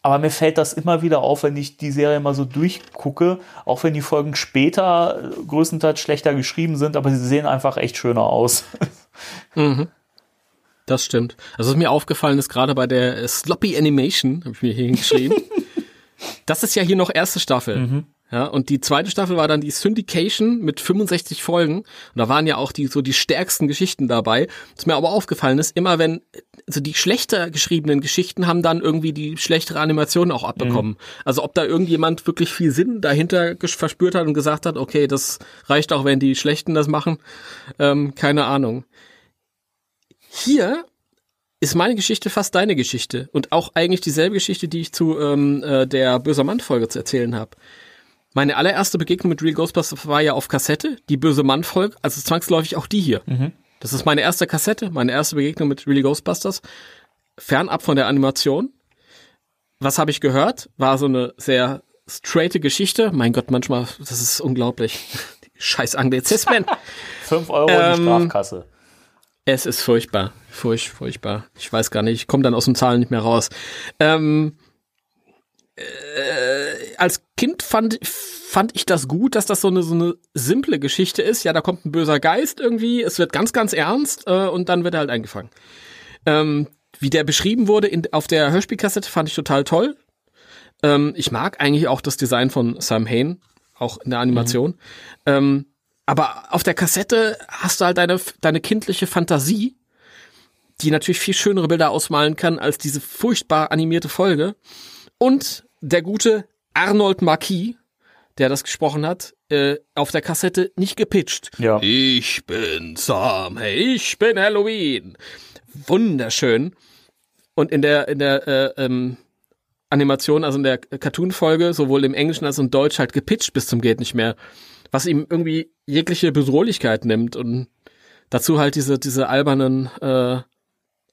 Aber mir fällt das immer wieder auf, wenn ich die Serie mal so durchgucke, auch wenn die Folgen später größtenteils schlechter geschrieben sind, aber sie sehen einfach echt schöner aus. Mhm. Das stimmt. Also was mir aufgefallen ist, gerade bei der Sloppy Animation, habe ich mir hier hingeschrieben, das ist ja hier noch erste Staffel. Mhm. Ja, und die zweite Staffel war dann die Syndication mit 65 Folgen. Und da waren ja auch die stärksten Geschichten dabei. Was mir aber aufgefallen ist, immer wenn, also die schlechter geschriebenen Geschichten haben dann irgendwie die schlechtere Animation auch abbekommen. Mhm. Also ob da irgendjemand wirklich viel Sinn dahinter verspürt hat und gesagt hat, okay, das reicht auch, wenn die Schlechten das machen. Keine Ahnung. Hier ist meine Geschichte fast deine Geschichte. Und auch eigentlich dieselbe Geschichte, die ich zu der Böser Mann-Folge zu erzählen habe. Meine allererste Begegnung mit Real Ghostbusters war ja auf Kassette, die Böse Mann-Folge, also zwangsläufig auch die hier. Mhm. Das ist meine erste Kassette, meine erste Begegnung mit Real Ghostbusters, fernab von der Animation. Was habe ich gehört? War so eine sehr straighte Geschichte. Mein Gott, manchmal, das ist unglaublich. Scheiß Anglizismen. 5 Euro in die Strafkasse. Es ist furchtbar, furchtbar. Ich weiß gar nicht, ich komme dann aus den Zahlen nicht mehr raus. Als Kind fand ich das gut, dass das so eine simple Geschichte ist. Ja, da kommt ein böser Geist irgendwie, es wird ganz, ganz ernst und dann wird er halt eingefangen. Wie der beschrieben wurde auf der Hörspielkassette, fand ich total toll. Ich mag eigentlich auch das Design von Samhain, auch in der Animation. Aber auf der Kassette hast du halt deine kindliche Fantasie, die natürlich viel schönere Bilder ausmalen kann als diese furchtbar animierte Folge. Und der gute Arnold Marquis, der das gesprochen hat, auf der Kassette nicht gepitcht. Ja. Ich bin Sam, ich bin Halloween. Wunderschön. Und in der Animation, also in der Cartoon-Folge, sowohl im Englischen als auch im Deutsch, halt gepitcht bis zum geht nicht mehr. Was ihm irgendwie jegliche Bedrohlichkeit nimmt. Und dazu halt diese albernen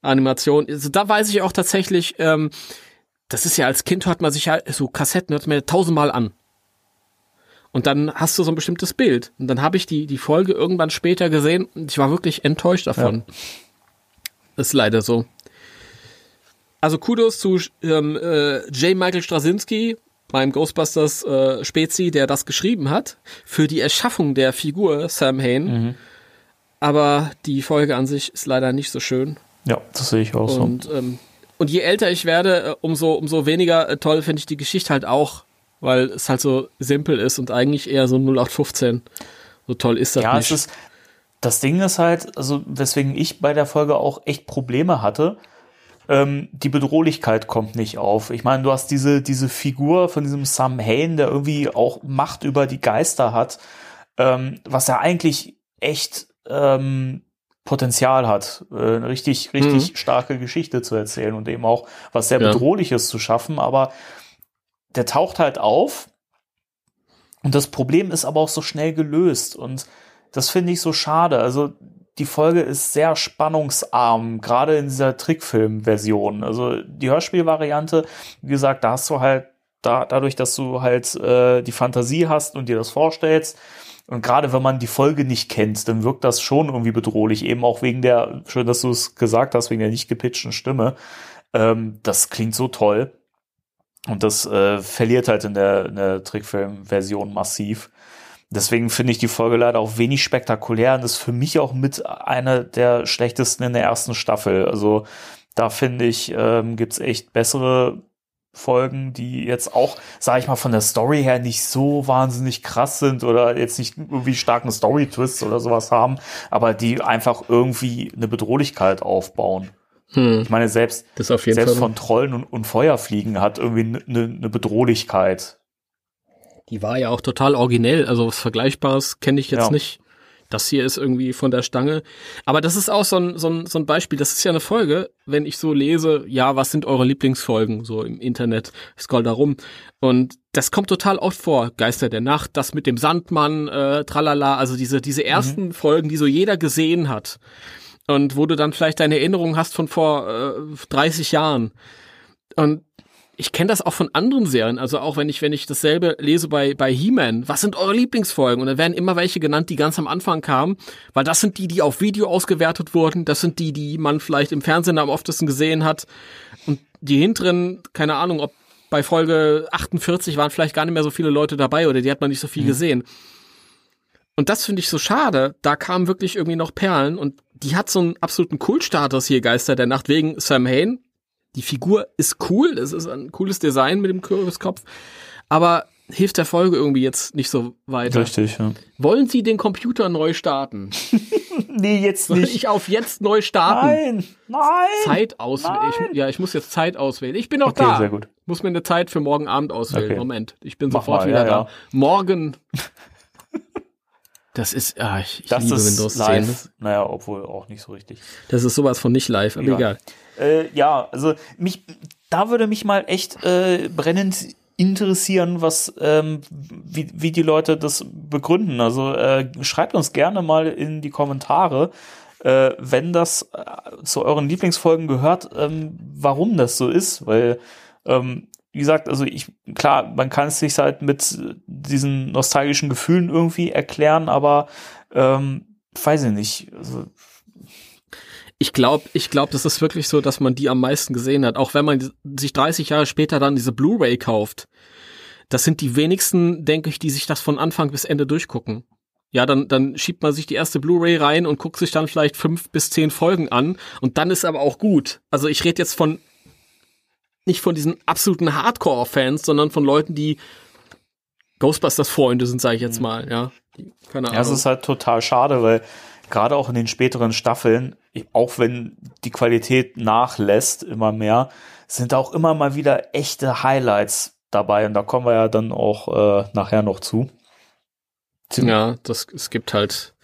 Animationen. Also da weiß ich auch tatsächlich... das ist ja, als Kind hört man sich ja, so Kassetten hört man ja 1000-mal an. Und dann hast du so ein bestimmtes Bild. Und dann habe ich die Folge irgendwann später gesehen und ich war wirklich enttäuscht davon. Ja. Ist leider so. Also Kudos zu J. Michael Straczynski, meinem Ghostbusters Spezi, der das geschrieben hat, für die Erschaffung der Figur Samhain. Mhm. Aber die Folge an sich ist leider nicht so schön. Ja, das sehe ich auch so. Und je älter ich werde, umso weniger toll finde ich die Geschichte halt auch, weil es halt so simpel ist und eigentlich eher so 0815. So toll ist das ja, nicht. Ja, das Ding ist halt, also weswegen ich bei der Folge auch echt Probleme hatte, die Bedrohlichkeit kommt nicht auf. Ich meine, du hast diese Figur von diesem Samhain, der irgendwie auch Macht über die Geister hat, was ja eigentlich echt... Potenzial hat, eine richtig starke Geschichte zu erzählen und eben auch was sehr Bedrohliches zu schaffen, aber der taucht halt auf und das Problem ist aber auch so schnell gelöst und das finde ich so schade. Also die Folge ist sehr spannungsarm, gerade in dieser Trickfilm-Version. Also die Hörspielvariante, wie gesagt, da hast du halt, dadurch, dass du halt die Fantasie hast und dir das vorstellst. Und gerade wenn man die Folge nicht kennt, dann wirkt das schon irgendwie bedrohlich, eben auch wegen der, schön, dass du es gesagt hast, wegen der nicht gepitchten Stimme. Das klingt so toll. Und das verliert halt in der Trickfilm-Version massiv. Deswegen finde ich die Folge leider auch wenig spektakulär und ist für mich auch mit einer der schlechtesten in der ersten Staffel. Also da finde ich, gibt es echt bessere Folgen, die jetzt auch, sag ich mal, von der Story her nicht so wahnsinnig krass sind oder jetzt nicht irgendwie starken Story-Twists oder sowas haben, aber die einfach irgendwie eine Bedrohlichkeit aufbauen. Ich meine, selbst von Trollen und Feuerfliegen hat irgendwie eine Bedrohlichkeit. Die war ja auch total originell, also was Vergleichbares kenne ich jetzt nicht. Das hier ist irgendwie von der Stange. Aber das ist auch so ein Beispiel, das ist ja eine Folge, wenn ich so lese, ja, was sind eure Lieblingsfolgen, so im Internet, ich scroll da rum. Und das kommt total oft vor, Geister der Nacht, das mit dem Sandmann, tralala, also diese ersten Folgen, die so jeder gesehen hat. Und wo du dann vielleicht deine Erinnerungen hast von vor 30 Jahren. Und ich kenne das auch von anderen Serien, also auch wenn ich dasselbe lese bei He-Man, was sind eure Lieblingsfolgen? Und dann werden immer welche genannt, die ganz am Anfang kamen, weil das sind die auf Video ausgewertet wurden, das sind die man vielleicht im Fernsehen am oftesten gesehen hat. Und die hinteren, keine Ahnung, ob bei Folge 48 waren vielleicht gar nicht mehr so viele Leute dabei oder die hat man nicht so viel gesehen. Und das finde ich so schade, da kamen wirklich irgendwie noch Perlen und die hat so einen absoluten Kultstatus hier, Geister der Nacht, wegen Samhain. Die Figur ist cool, es ist ein cooles Design mit dem Kürbiskopf, aber hilft der Folge irgendwie jetzt nicht so weiter. Richtig, ja. Wollen Sie den Computer neu starten? Nee, jetzt nicht. Soll ich auf jetzt neu starten? Nein, Zeit auswählen. Ich muss jetzt Zeit auswählen. Ich bin noch da. Okay, sehr gut. Muss mir eine Zeit für morgen Abend auswählen. Okay. Moment, ich bin sofort wieder da. Morgen. Das ist, ich liebe Windows 10. Naja, obwohl auch nicht so richtig. Das ist sowas von nicht live, aber egal. Also da würde mich mal echt brennend interessieren, was wie die Leute das begründen. Also schreibt uns gerne mal in die Kommentare, wenn das zu euren Lieblingsfolgen gehört, warum das so ist, weil wie gesagt, also klar, man kann es sich halt mit diesen nostalgischen Gefühlen irgendwie erklären, aber weiß ich nicht. Also ich glaube, das ist wirklich so, dass man die am meisten gesehen hat. Auch wenn man sich 30 Jahre später dann diese Blu-ray kauft, das sind die wenigsten, denke ich, die sich das von Anfang bis Ende durchgucken. Ja, dann schiebt man sich die erste Blu-ray rein und guckt sich dann vielleicht 5 bis 10 Folgen an und dann ist aber auch gut. Also ich rede jetzt nicht von diesen absoluten Hardcore-Fans, sondern von Leuten, die Ghostbusters-Freunde sind, sage ich jetzt mal. Ja, keine Ahnung. Ja, es ist halt total schade, weil gerade auch in den späteren Staffeln, auch wenn die Qualität nachlässt immer mehr, sind auch immer mal wieder echte Highlights dabei. Und da kommen wir ja dann auch nachher noch zu. Ja, es gibt halt...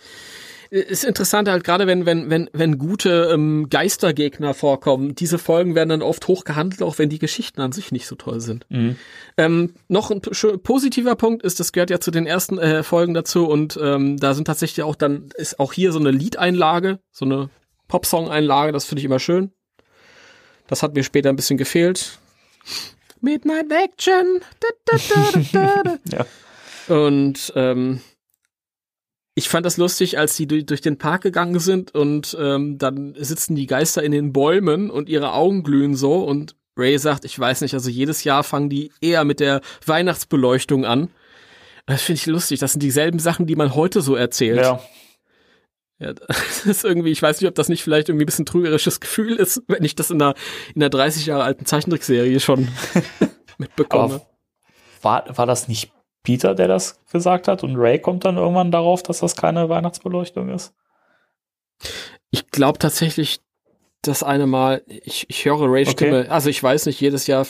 Ist interessant halt, gerade wenn gute Geistergegner vorkommen, diese Folgen werden dann oft hochgehandelt, auch wenn die Geschichten an sich nicht so toll sind. Mhm. Noch ein positiver Punkt ist, das gehört ja zu den ersten Folgen dazu und da sind tatsächlich auch dann, ist auch hier so eine Liedeinlage, so eine Popsong-Einlage, das finde ich immer schön. Das hat mir später ein bisschen gefehlt. Midnight Action! Ja. Und ich fand das lustig, als die durch den Park gegangen sind und dann sitzen die Geister in den Bäumen und ihre Augen glühen so und Ray sagt, ich weiß nicht, also jedes Jahr fangen die eher mit der Weihnachtsbeleuchtung an. Das finde ich lustig, das sind dieselben Sachen, die man heute so erzählt. Ja, das ist irgendwie, ich weiß nicht, ob das nicht vielleicht irgendwie ein bisschen trügerisches Gefühl ist, wenn ich das in einer 30 Jahre alten Zeichentrickserie schon mitbekomme. War das nicht Peter, der das gesagt hat, und Ray kommt dann irgendwann darauf, dass das keine Weihnachtsbeleuchtung ist? Ich glaube tatsächlich, das eine Mal, ich höre Rays Stimme, also ich weiß nicht, jedes Jahr,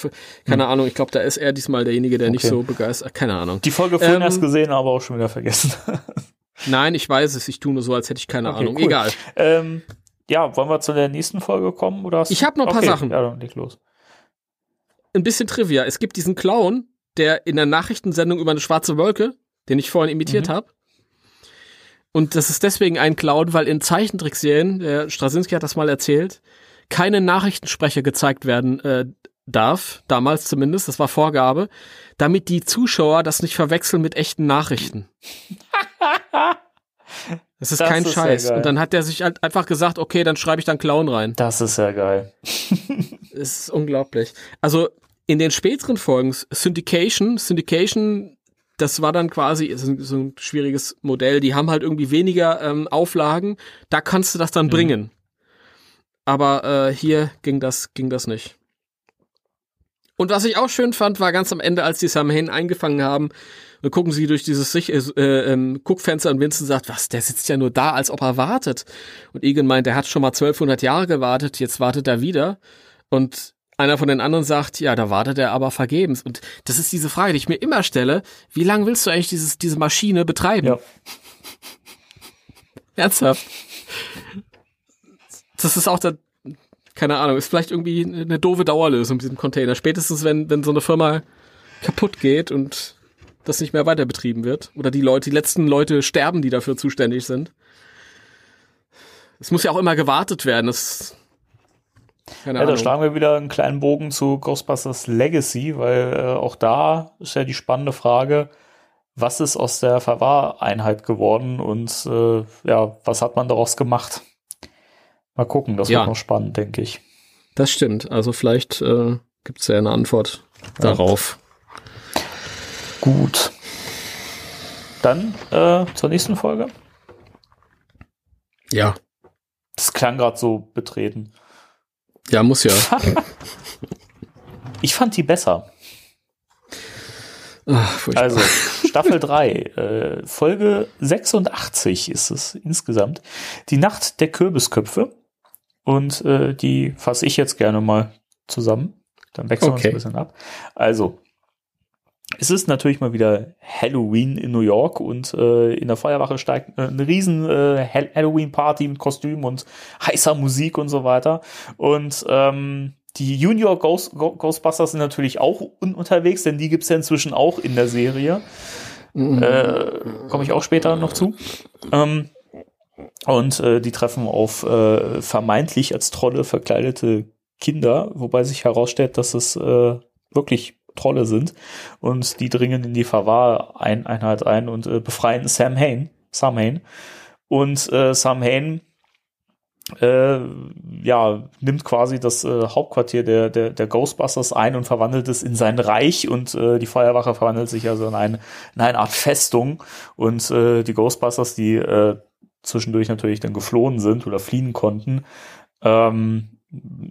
keine Ahnung, ich glaube, da ist er diesmal derjenige, der nicht so begeistert, keine Ahnung. Die Folge vorhin erst gesehen, aber auch schon wieder vergessen. Nein, ich weiß es, ich tue nur so, als hätte ich keine Ahnung, cool. Egal. Wollen wir zu der nächsten Folge kommen? Oder ich habe noch ein paar Sachen. Ja, dann leg los. Ein bisschen Trivia, es gibt diesen Clown, der in der Nachrichtensendung über eine schwarze Wolke, den ich vorhin imitiert habe. Und das ist deswegen ein Clown, weil in Zeichentrickserien, der Straczynski hat das mal erzählt, keine Nachrichtensprecher gezeigt werden darf, damals zumindest, das war Vorgabe, damit die Zuschauer das nicht verwechseln mit echten Nachrichten. Das ist kein Scheiß. Und dann hat der sich halt einfach gesagt, okay, dann schreibe ich dann Clown rein. Das ist ja geil. Das ist unglaublich. Also in den späteren Folgen, Syndication, Das war dann quasi so ein schwieriges Modell. Die haben halt irgendwie weniger Auflagen. Da kannst du das dann bringen. Aber hier ging das nicht. Und was ich auch schön fand, war ganz am Ende, als die Samhain eingefangen haben, dann gucken sie durch dieses Guckfenster und Vincent sagt, was, der sitzt ja nur da, als ob er wartet. Und Egan meint, der hat schon mal 1200 Jahre gewartet, jetzt wartet er wieder. Und einer von den anderen sagt, ja, da wartet er aber vergebens. Und das ist diese Frage, die ich mir immer stelle, wie lange willst du eigentlich diese Maschine betreiben? Ja. Ernsthaft. Das ist auch der... Keine Ahnung, ist vielleicht irgendwie eine doofe Dauerlösung mit diesem Container. Spätestens, wenn so eine Firma kaputt geht und das nicht mehr weiter betrieben wird. Oder die letzten Leute sterben, die dafür zuständig sind. Es muss ja auch immer gewartet werden. Da schlagen wir wieder einen kleinen Bogen zu Ghostbusters Legacy, weil auch da ist ja die spannende Frage, was ist aus der Verwahreinheit geworden und was hat man daraus gemacht? Mal gucken, das wird noch spannend, denke ich. Das stimmt. Also vielleicht gibt es ja eine Antwort darauf. Gut. Dann zur nächsten Folge. Ja. Das klang gerade so betreten. Ja, muss ja. Ich fand die besser. Ach, also Staffel 3, Folge 86 ist es insgesamt. Die Nacht der Kürbisköpfe. Und die fasse ich jetzt gerne mal zusammen. Dann wechseln wir uns ein bisschen ab. Also, es ist natürlich mal wieder Halloween in New York und in der Feuerwache steigt eine riesen Halloween-Party mit Kostümen und heißer Musik und so weiter. Und die Junior Ghostbusters sind natürlich auch unterwegs, denn die gibt es ja inzwischen auch in der Serie. Komme ich auch später noch zu. Und die treffen auf vermeintlich als Trolle verkleidete Kinder, wobei sich herausstellt, dass es wirklich Trolle sind. Und die dringen in die Verwahreinheit ein und befreien Samhain. Und Samhain nimmt quasi das Hauptquartier der Ghostbusters ein und verwandelt es in sein Reich und die Feuerwache verwandelt sich also in eine Art Festung und die Ghostbusters, die zwischendurch natürlich dann geflohen sind oder fliehen konnten,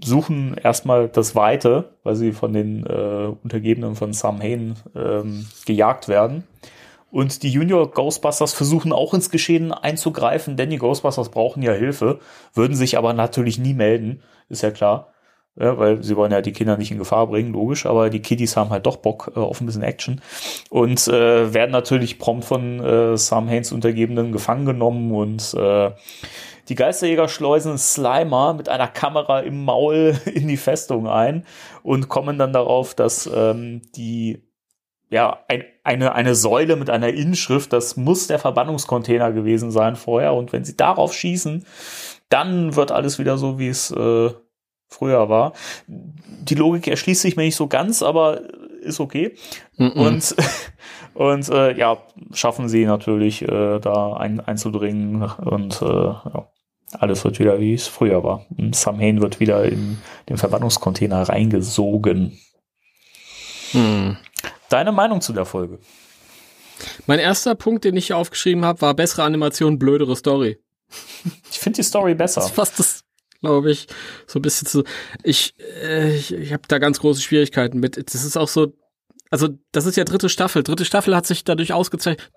suchen erstmal das Weite, weil sie von den Untergebenen von Samhain gejagt werden. Und die Junior Ghostbusters versuchen auch ins Geschehen einzugreifen, denn die Ghostbusters brauchen ja Hilfe, würden sich aber natürlich nie melden, ist ja klar. Ja, weil sie wollen ja die Kinder nicht in Gefahr bringen, logisch, aber die Kiddies haben halt doch Bock auf ein bisschen Action und werden natürlich prompt von Samhains Untergebenen gefangen genommen und die Geisterjäger schleusen Slimer mit einer Kamera im Maul in die Festung ein und kommen dann darauf, dass eine Säule mit einer Inschrift, das muss der Verbannungscontainer gewesen sein vorher. Und wenn sie darauf schießen, dann wird alles wieder so, wie es früher war. Die Logik erschließt sich mir nicht so ganz, aber ist okay. Und schaffen sie natürlich, da einzudringen. Und alles wird wieder, wie es früher war. Samhain wird wieder in den Verbannungscontainer reingesogen. Deine Meinung zu der Folge? Mein erster Punkt, den ich hier aufgeschrieben habe, war bessere Animation, blödere Story. Ich finde die Story besser. Das fasst das, glaube ich, so ein bisschen zu. Ich habe da ganz große Schwierigkeiten mit. Das ist auch so, also das ist ja dritte Staffel. Dritte Staffel hat sich dadurch ausgezeichnet,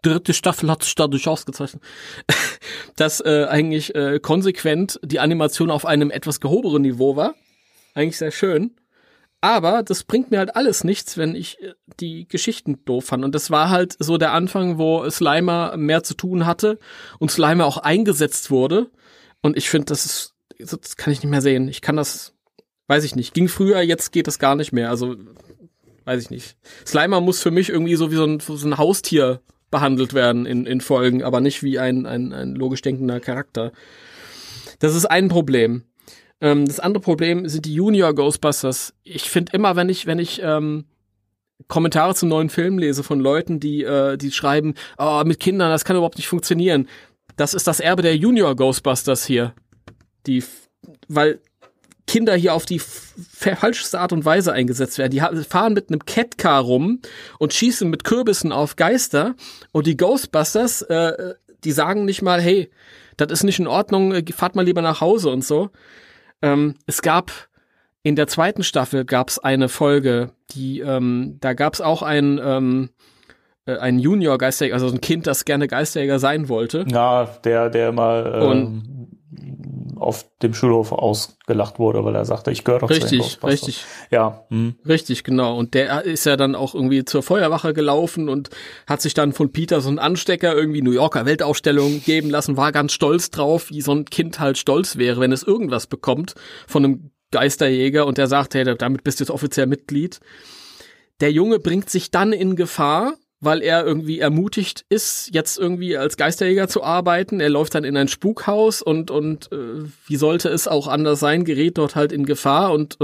dass eigentlich konsequent die Animation auf einem etwas gehobenen Niveau war. Eigentlich sehr schön. Aber das bringt mir halt alles nichts, wenn ich die Geschichten doof fand. Und das war halt so der Anfang, wo Slimer mehr zu tun hatte und Slimer auch eingesetzt wurde. Und ich finde, das kann ich nicht mehr sehen. Ich kann das, weiß ich nicht. Ging früher, jetzt geht das gar nicht mehr. Also, weiß ich nicht. Slimer muss für mich irgendwie so wie so ein Haustier behandelt werden in Folgen, aber nicht wie ein logisch denkender Charakter. Das ist ein Problem. Das andere Problem sind die Junior Ghostbusters. Ich finde immer, wenn ich Kommentare zu neuen Filmen lese von Leuten, die schreiben, oh, mit Kindern, das kann überhaupt nicht funktionieren. Das ist das Erbe der Junior Ghostbusters hier. Weil Kinder hier auf die falscheste Art und Weise eingesetzt werden. Die fahren mit einem Catcar rum und schießen mit Kürbissen auf Geister. Und die Ghostbusters, die sagen nicht mal, hey, das ist nicht in Ordnung, fahrt mal lieber nach Hause und so. Es gab in der zweiten Staffel gab's eine Folge, die da gab's auch einen Junior-Geisterjäger, also ein Kind, das gerne Geisterjäger sein wollte. Ja, der immer auf dem Schulhof ausgelacht wurde, weil er sagte, ich gehöre doch zu den Ghostbusters. Richtig, ja, richtig, genau. Und der ist ja dann auch irgendwie zur Feuerwache gelaufen und hat sich dann von Peter so einen Anstecker irgendwie New Yorker Weltausstellung geben lassen, war ganz stolz drauf, wie so ein Kind halt stolz wäre, wenn es irgendwas bekommt von einem Geisterjäger, und der sagt, hey, damit bist du jetzt offiziell Mitglied. Der Junge bringt sich dann in Gefahr, weil er irgendwie ermutigt ist, jetzt irgendwie als Geisterjäger zu arbeiten. Er läuft dann in ein Spukhaus und wie sollte es auch anders sein, gerät dort halt in Gefahr und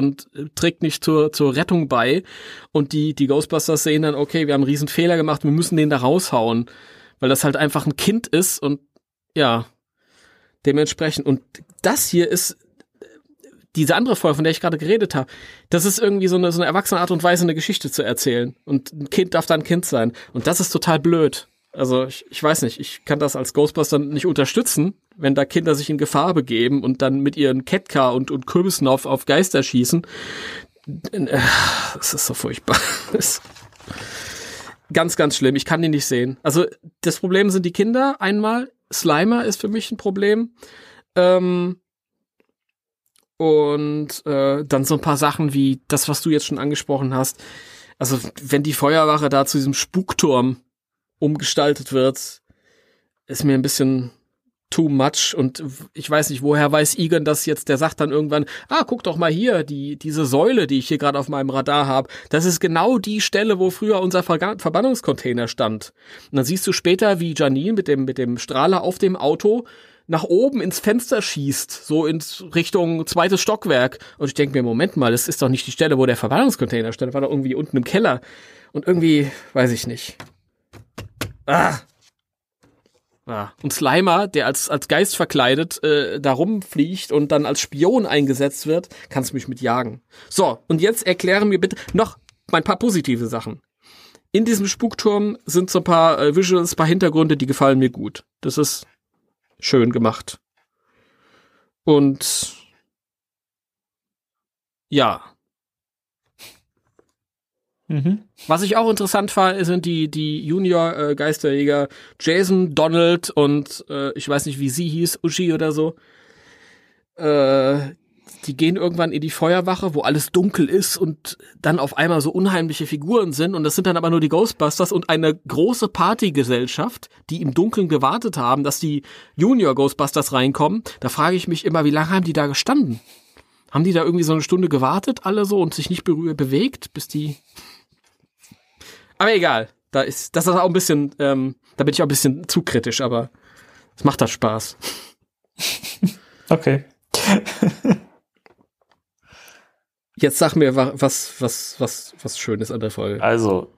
trägt nicht zur Rettung bei. Und die Ghostbusters sehen dann, okay, wir haben einen riesen Fehler gemacht, wir müssen den da raushauen, weil das halt einfach ein Kind ist und ja, dementsprechend. Und das hier ist diese andere Folge, von der ich gerade geredet habe, das ist irgendwie so eine erwachsene Art und Weise, eine Geschichte zu erzählen. Und ein Kind darf dann Kind sein. Und das ist total blöd. Also ich weiß nicht, ich kann das als Ghostbuster nicht unterstützen, wenn da Kinder sich in Gefahr begeben und dann mit ihren Catcar und Kürbissen auf Geister schießen. Das ist so furchtbar. Ganz, ganz schlimm. Ich kann die nicht sehen. Also das Problem sind die Kinder einmal. Slimer ist für mich ein Problem. Und dann so ein paar Sachen wie das, was du jetzt schon angesprochen hast. Also wenn die Feuerwache da zu diesem Spukturm umgestaltet wird, ist mir ein bisschen too much. Und ich weiß nicht, woher weiß Egan das jetzt? Der sagt dann irgendwann, guck doch mal hier, diese Säule, die ich hier gerade auf meinem Radar habe, das ist genau die Stelle, wo früher unser Verbannungscontainer stand. Und dann siehst du später, wie Janine mit dem Strahler auf dem Auto nach oben ins Fenster schießt, so in Richtung zweites Stockwerk. Und ich denke mir, Moment mal, das ist doch nicht die Stelle, wo der Verbannungscontainer stand, war doch irgendwie unten im Keller. Und irgendwie, weiß ich nicht. Und Slimer, der als Geist verkleidet da rumfliegt und dann als Spion eingesetzt wird, kannst du mich mit jagen. So, und jetzt erkläre mir bitte noch ein paar positive Sachen. In diesem Spukturm sind so ein paar Visuals, ein paar Hintergründe, die gefallen mir gut. Das ist schön gemacht. Und ja. Was ich auch interessant fand, sind die Junior-Geisterjäger Jason, Donald und ich weiß nicht, wie sie hieß, Uschi oder so. Die gehen irgendwann in die Feuerwache, wo alles dunkel ist und dann auf einmal so unheimliche Figuren sind. Und das sind dann aber nur die Ghostbusters und eine große Partygesellschaft, die im Dunkeln gewartet haben, dass die Junior-Ghostbusters reinkommen. Da frage ich mich immer, wie lange haben die da gestanden? Haben die da irgendwie so eine Stunde gewartet, alle so, und sich nicht bewegt, bis die... Aber egal, das ist auch ein bisschen... da bin ich auch ein bisschen zu kritisch, aber es macht das Spaß. Okay. Jetzt sag mir was Schönes an der Folge. Also,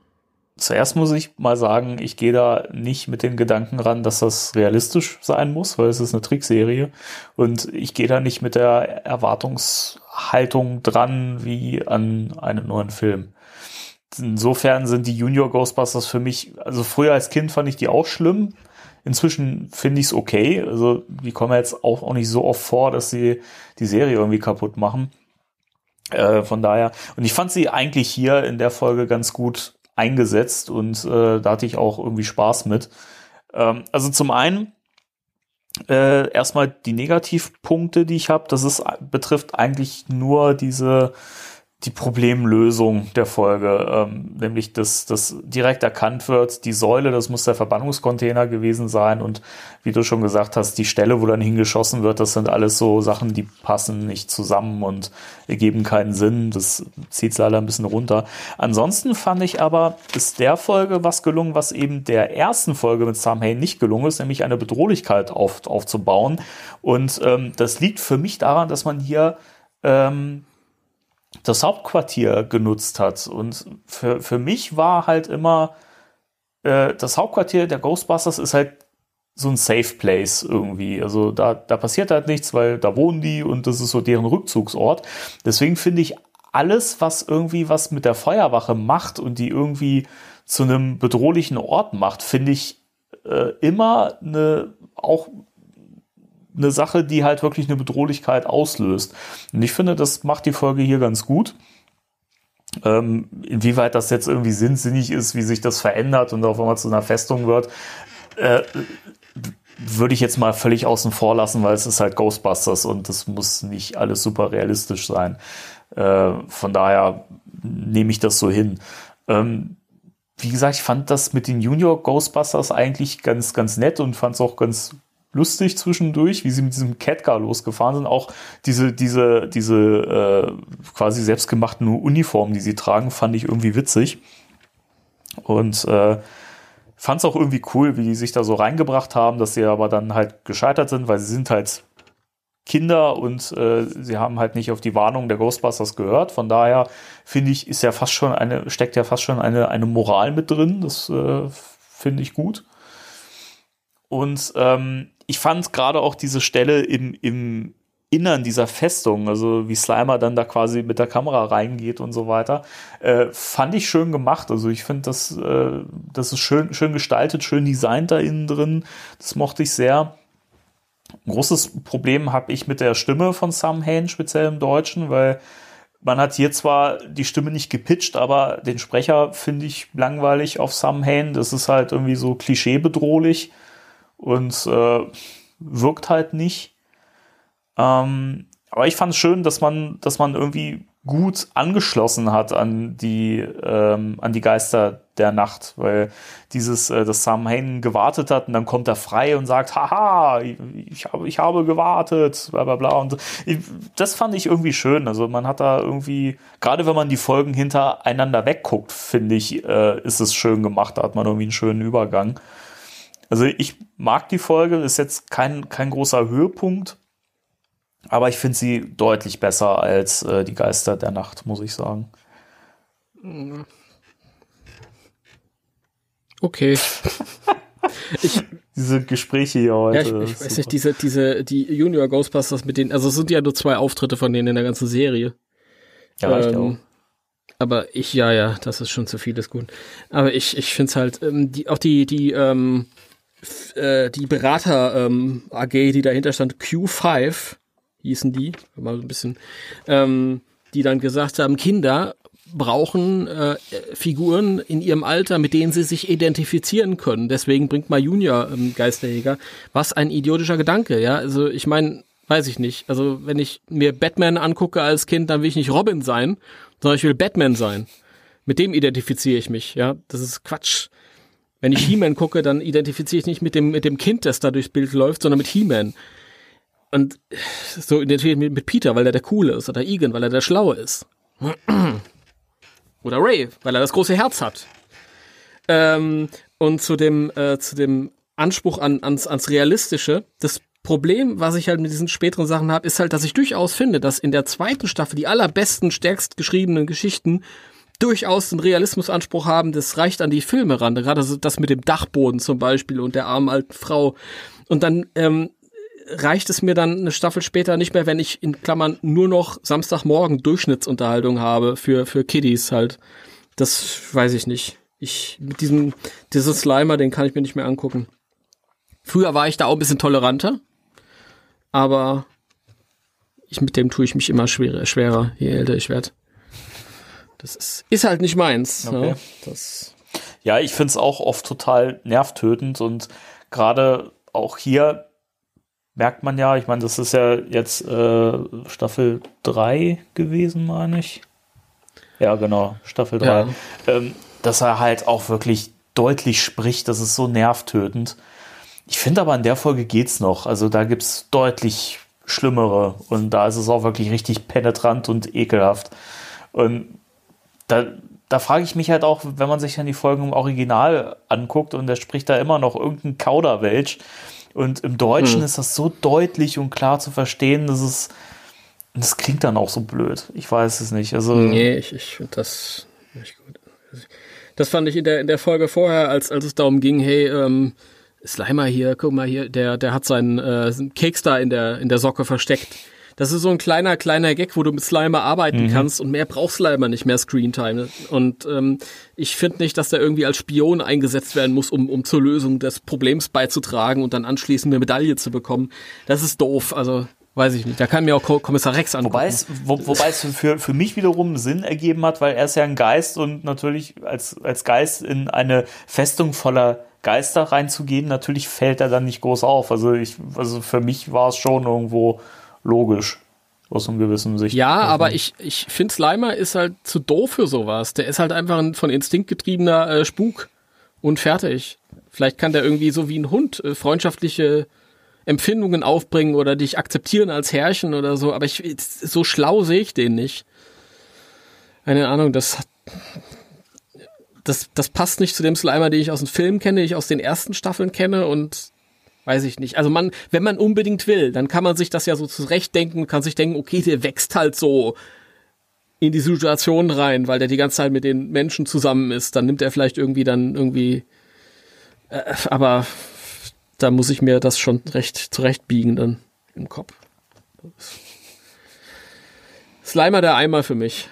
zuerst muss ich mal sagen, ich gehe da nicht mit den Gedanken ran, dass das realistisch sein muss, weil es ist eine Trickserie. Und ich gehe da nicht mit der Erwartungshaltung dran wie an einen neuen Film. Insofern sind die Junior Ghostbusters für mich, also früher als Kind fand ich die auch schlimm. Inzwischen finde ich es okay. Also, die kommen jetzt auch nicht so oft vor, dass sie die Serie irgendwie kaputt machen. Von daher, und ich fand sie eigentlich hier in der Folge ganz gut eingesetzt und da hatte ich auch irgendwie Spaß mit. Also zum einen erstmal die Negativpunkte, die ich habe, betrifft eigentlich nur die Problemlösung der Folge, nämlich dass direkt erkannt wird, die Säule, das muss der Verbannungscontainer gewesen sein, und wie du schon gesagt hast, die Stelle, wo dann hingeschossen wird, das sind alles so Sachen, die passen nicht zusammen und ergeben keinen Sinn, das zieht es leider ein bisschen runter. Ansonsten fand ich aber, ist der Folge was gelungen, was eben der ersten Folge mit Samhain nicht gelungen ist, nämlich eine Bedrohlichkeit aufzubauen, und das liegt für mich daran, dass man hier das Hauptquartier genutzt hat. Und für mich war halt immer das Hauptquartier der Ghostbusters ist halt so ein Safe Place irgendwie. Also da passiert halt nichts, weil da wohnen die und das ist so deren Rückzugsort. Deswegen finde ich alles, was irgendwie was mit der Feuerwache macht und die irgendwie zu einem bedrohlichen Ort macht, finde ich immer auch eine Sache, die halt wirklich eine Bedrohlichkeit auslöst. Und ich finde, das macht die Folge hier ganz gut. Inwieweit das jetzt irgendwie sinnsinnig ist, wie sich das verändert und auf einmal zu einer Festung wird, würde ich jetzt mal völlig außen vor lassen, weil es ist halt Ghostbusters und das muss nicht alles super realistisch sein. Von daher nehme ich das so hin. Wie gesagt, ich fand das mit den Junior Ghostbusters eigentlich ganz, ganz nett und fand es auch ganz lustig zwischendurch, wie sie mit diesem Catcar losgefahren sind. Auch diese quasi selbstgemachten Uniformen, die sie tragen, fand ich irgendwie witzig. Und fand es auch irgendwie cool, wie die sich da so reingebracht haben, dass sie aber dann halt gescheitert sind, weil sie sind halt Kinder und sie haben halt nicht auf die Warnung der Ghostbusters gehört. Von daher finde ich, steckt ja fast schon eine Moral mit drin. Das finde ich gut. Und ich fand gerade auch diese Stelle im Innern dieser Festung, also wie Slimer dann da quasi mit der Kamera reingeht und so weiter, fand ich schön gemacht. Also ich finde, das ist schön gestaltet, schön designt da innen drin. Das mochte ich sehr. Ein großes Problem habe ich mit der Stimme von Samhain, speziell im Deutschen, weil man hat hier zwar die Stimme nicht gepitcht, aber den Sprecher finde ich langweilig auf Samhain. Das ist halt irgendwie so klischeebedrohlich und wirkt halt nicht. Aber ich fand es schön, dass man irgendwie gut angeschlossen hat an die Geister der Nacht, weil das Samhain gewartet hat und dann kommt er frei und sagt, haha, ich habe gewartet, bla bla bla. Und das fand ich irgendwie schön. Also man hat da irgendwie, gerade wenn man die Folgen hintereinander wegguckt, finde ich, ist es schön gemacht. Da hat man irgendwie einen schönen Übergang. Also ich mag die Folge, ist jetzt kein großer Höhepunkt, aber ich finde sie deutlich besser als die Geister der Nacht, muss ich sagen. Okay. Diese Gespräche hier heute. Ja, ich weiß nicht, die Junior Ghostbusters mit denen, also es sind ja nur zwei Auftritte von denen in der ganzen Serie. Ja, reicht auch. Aber das ist schon zu viel, ist gut. Aber ich finde es halt, die Berater AG, die dahinter stand, Q5 hießen die, mal so ein bisschen, die dann gesagt haben, Kinder brauchen Figuren in ihrem Alter, mit denen sie sich identifizieren können. Deswegen bringt mal Junior Geisterjäger. Was ein idiotischer Gedanke, ja. Also ich meine, weiß ich nicht. Also wenn ich mir Batman angucke als Kind, dann will ich nicht Robin sein, sondern ich will Batman sein. Mit dem identifiziere ich mich, ja. Das ist Quatsch. Wenn ich He-Man gucke, dann identifiziere ich nicht mit dem Kind, das da durchs Bild läuft, sondern mit He-Man. Und so identifiziere ich mich mit Peter, weil er der Coole ist, oder Egan, weil er der Schlaue ist. Oder Ray, weil er das große Herz hat. Und zu dem Anspruch ans Realistische, das Problem, was ich halt mit diesen späteren Sachen habe, ist halt, dass ich durchaus finde, dass in der zweiten Staffel die allerbesten, stärkst geschriebenen Geschichten durchaus einen Realismusanspruch haben, das reicht an die Filme ran. Gerade so das mit dem Dachboden zum Beispiel und der armen alten Frau. Und dann reicht es mir dann eine Staffel später nicht mehr, wenn ich in Klammern nur noch Samstagmorgen Durchschnittsunterhaltung habe für Kiddies halt. Das weiß ich nicht. Diesen Slimer, den kann ich mir nicht mehr angucken. Früher war ich da auch ein bisschen toleranter, aber mit dem tue ich mich immer schwerer, je älter ich werde. Das ist halt nicht meins. Okay. Ne? Ja, ich finde es auch oft total nervtötend und gerade auch hier merkt man ja, ich meine, das ist ja jetzt Staffel 3 gewesen, meine ich. Ja, genau, Staffel 3. Ja. Dass er halt auch wirklich deutlich spricht, das ist so nervtötend. Ich finde aber, in der Folge geht's noch. Also da gibt es deutlich schlimmere und da ist es auch wirklich richtig penetrant und ekelhaft. Und da frage ich mich halt auch, wenn man sich dann die Folgen im Original anguckt und der spricht da immer noch irgendein Kauderwelsch und im Deutschen ist das so deutlich und klar zu verstehen, dass es, das klingt dann auch so blöd. Ich weiß es nicht. Also nee, ich finde das nicht gut. Das fand ich in der Folge vorher, als es darum ging, hey, Slimer hier, guck mal hier, der hat seinen Keks da in der Socke versteckt. Das ist so ein kleiner Gag, wo du mit Slimer arbeiten kannst und mehr braucht Slimer nicht, mehr Screentime. Und ich finde nicht, dass der irgendwie als Spion eingesetzt werden muss, um zur Lösung des Problems beizutragen und dann anschließend eine Medaille zu bekommen. Das ist doof, also weiß ich nicht. Da kann mir auch Kommissar Rex angucken. Wobei es für mich wiederum Sinn ergeben hat, weil er ist ja ein Geist und natürlich als Geist in eine Festung voller Geister reinzugehen, natürlich fällt er dann nicht groß auf. Also für mich war es schon irgendwo logisch, aus einem gewissen Sicht. Ja, aber ich finde, Slimer ist halt zu doof für sowas. Der ist halt einfach ein von Instinkt getriebener Spuk und fertig. Vielleicht kann der irgendwie so wie ein Hund freundschaftliche Empfindungen aufbringen oder dich akzeptieren als Herrchen oder so, aber so schlau sehe ich den nicht. Keine Ahnung, das passt nicht zu dem Slimer, den ich aus dem Film kenne, den ich aus den ersten Staffeln kenne und weiß ich nicht. Also wenn man unbedingt will, dann kann man sich das ja so zurechtdenken und kann sich denken, okay, der wächst halt so in die Situation rein, weil der die ganze Zeit mit den Menschen zusammen ist, dann nimmt er vielleicht irgendwie aber da muss ich mir das schon recht zurechtbiegen dann im Kopf. Slimer der Eimer für mich.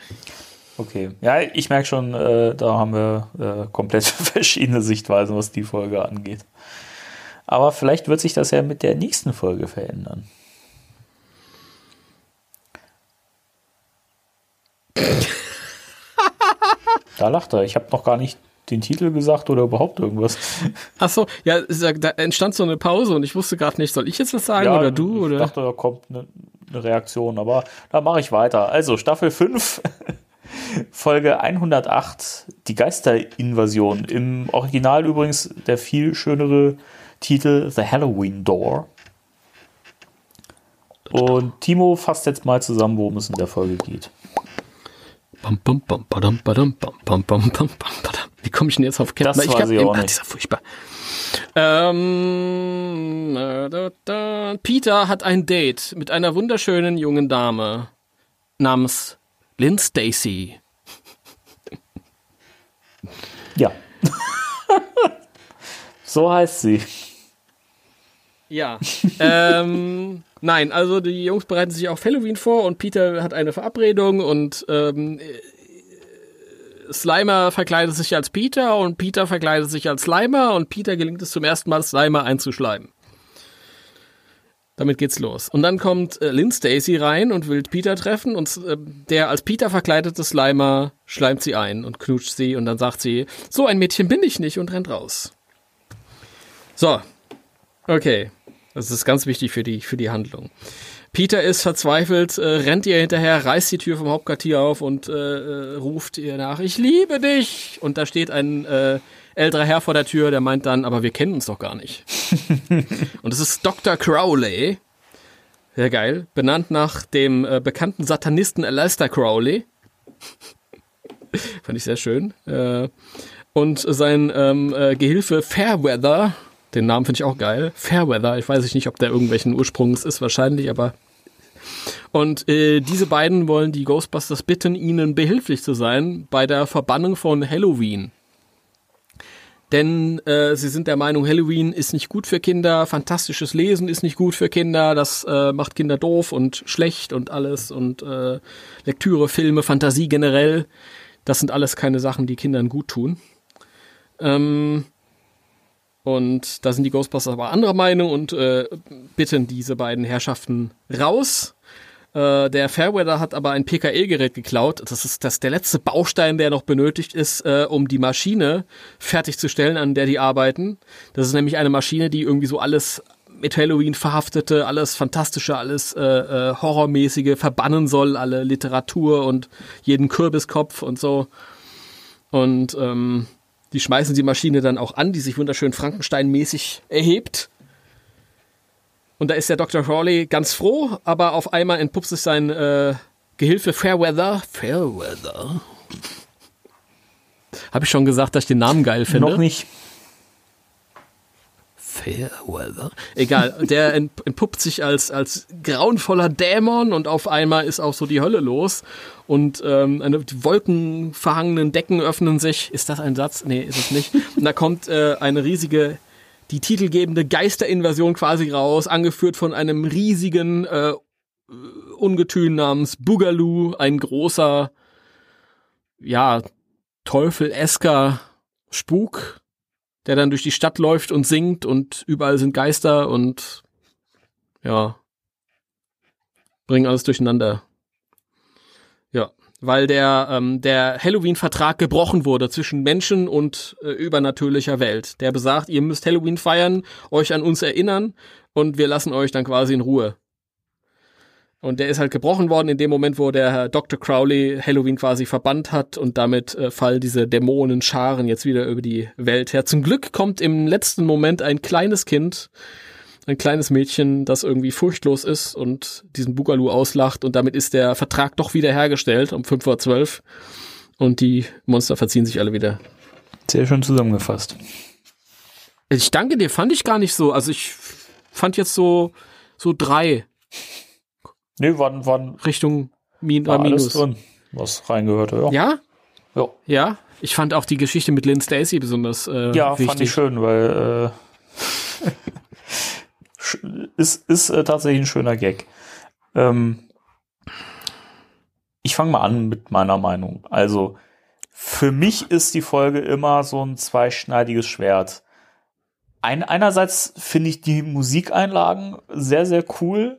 Okay, ja, ich merke schon, da haben wir komplett verschiedene Sichtweisen, was die Folge angeht. Aber vielleicht wird sich das ja mit der nächsten Folge verändern. Da lacht er. Ich habe noch gar nicht den Titel gesagt oder überhaupt irgendwas. Ach so, ja, da entstand so eine Pause und ich wusste gerade nicht, soll ich jetzt was sagen ja, oder du? Ich dachte, da kommt eine Reaktion, aber da mache ich weiter. Also Staffel 5, Folge 108, die Geisterinvasion. Im Original übrigens der viel schönere Titel The Halloween Door. Und Timo fasst jetzt mal zusammen, worum es in der Folge geht. Wie komme ich denn jetzt auf Kettner? Das war sie auch nicht. Das ist ja furchtbar. Peter hat ein Date mit einer wunderschönen jungen Dame namens Lynn Stacy. Ja. So heißt sie. Ja. Nein, also die Jungs bereiten sich auf Halloween vor und Peter hat eine Verabredung und Slimer verkleidet sich als Peter und Peter verkleidet sich als Slimer und Peter gelingt es zum ersten Mal, Slimer einzuschleimen. Damit geht's los. Und dann kommt Lynn Stacy rein und will Peter treffen und der als Peter verkleidete Slimer schleimt sie ein und knutscht sie und dann sagt sie, so ein Mädchen bin ich nicht und rennt raus. So, okay. Das ist ganz wichtig für die Handlung. Peter ist verzweifelt, rennt ihr hinterher, reißt die Tür vom Hauptquartier auf und ruft ihr nach, ich liebe dich. Und da steht ein älterer Herr vor der Tür, der meint dann, aber wir kennen uns doch gar nicht. Und es ist Dr. Crowley, sehr geil, benannt nach dem bekannten Satanisten Aleister Crowley. Fand ich sehr schön. Und sein Gehilfe Fairweather, den Namen finde ich auch geil. Fairweather, ich weiß nicht, ob der irgendwelchen Ursprungs ist, wahrscheinlich, aber... Und diese beiden wollen die Ghostbusters bitten, ihnen behilflich zu sein bei der Verbannung von Halloween. Denn sie sind der Meinung, Halloween ist nicht gut für Kinder, fantastisches Lesen ist nicht gut für Kinder, das macht Kinder doof und schlecht und alles und Lektüre, Filme, Fantasie generell, das sind alles keine Sachen, die Kindern gut tun. Und da sind die Ghostbusters aber anderer Meinung und bitten diese beiden Herrschaften raus. Der Fairweather hat aber ein PKE-Gerät geklaut. Das ist der letzte Baustein, der noch benötigt ist, um die Maschine fertigzustellen, an der die arbeiten. Das ist nämlich eine Maschine, die irgendwie so alles mit Halloween verhaftete, alles Fantastische, alles Horrormäßige verbannen soll, alle Literatur und jeden Kürbiskopf und so. Und die schmeißen die Maschine dann auch an, die sich wunderschön Frankenstein-mäßig erhebt. Und da ist der Dr. Crowley ganz froh, aber auf einmal entpuppt sich sein Gehilfe Fairweather. Habe ich schon gesagt, dass ich den Namen geil finde? Noch nicht. Fairweather? Egal, der entpuppt sich als grauenvoller Dämon und auf einmal ist auch so die Hölle los. Und die wolkenverhangenen Decken öffnen sich. Ist das ein Satz? Nee, ist es nicht. Und da kommt eine riesige die titelgebende Geisterinvasion quasi raus, angeführt von einem riesigen Ungetüm namens Boogaloo, ein großer, ja, teufelesker Spuk, der dann durch die Stadt läuft und singt und überall sind Geister und ja, bringen alles durcheinander. Ja, weil der Halloween-Vertrag gebrochen wurde zwischen Menschen und übernatürlicher Welt. Der besagt, ihr müsst Halloween feiern, euch an uns erinnern und wir lassen euch dann quasi in Ruhe. Und der ist halt gebrochen worden in dem Moment, wo der Herr Dr. Crowley Halloween quasi verbannt hat und damit fallen diese Dämonenscharen jetzt wieder über die Welt her. Zum Glück kommt im letzten Moment ein kleines Kind, ein kleines Mädchen, das irgendwie furchtlos ist und diesen Boogaloo auslacht und damit ist der Vertrag doch wieder hergestellt um 5:12 Uhr und die Monster verziehen sich alle wieder. Sehr schön zusammengefasst. Ich danke dir, fand ich gar nicht so. Also ich fand jetzt so 3. Nee, waren Richtung Minus. Alles drin, was reingehört, ja. Ja? Ja. Ja, ich fand auch die Geschichte mit Lynn Stacy besonders ja, wichtig. Ja, fand ich schön, weil ist tatsächlich ein schöner Gag. Ich fange mal an mit meiner Meinung. Also, für mich ist die Folge immer so ein zweischneidiges Schwert. Einerseits finde ich die Musikeinlagen sehr, sehr cool.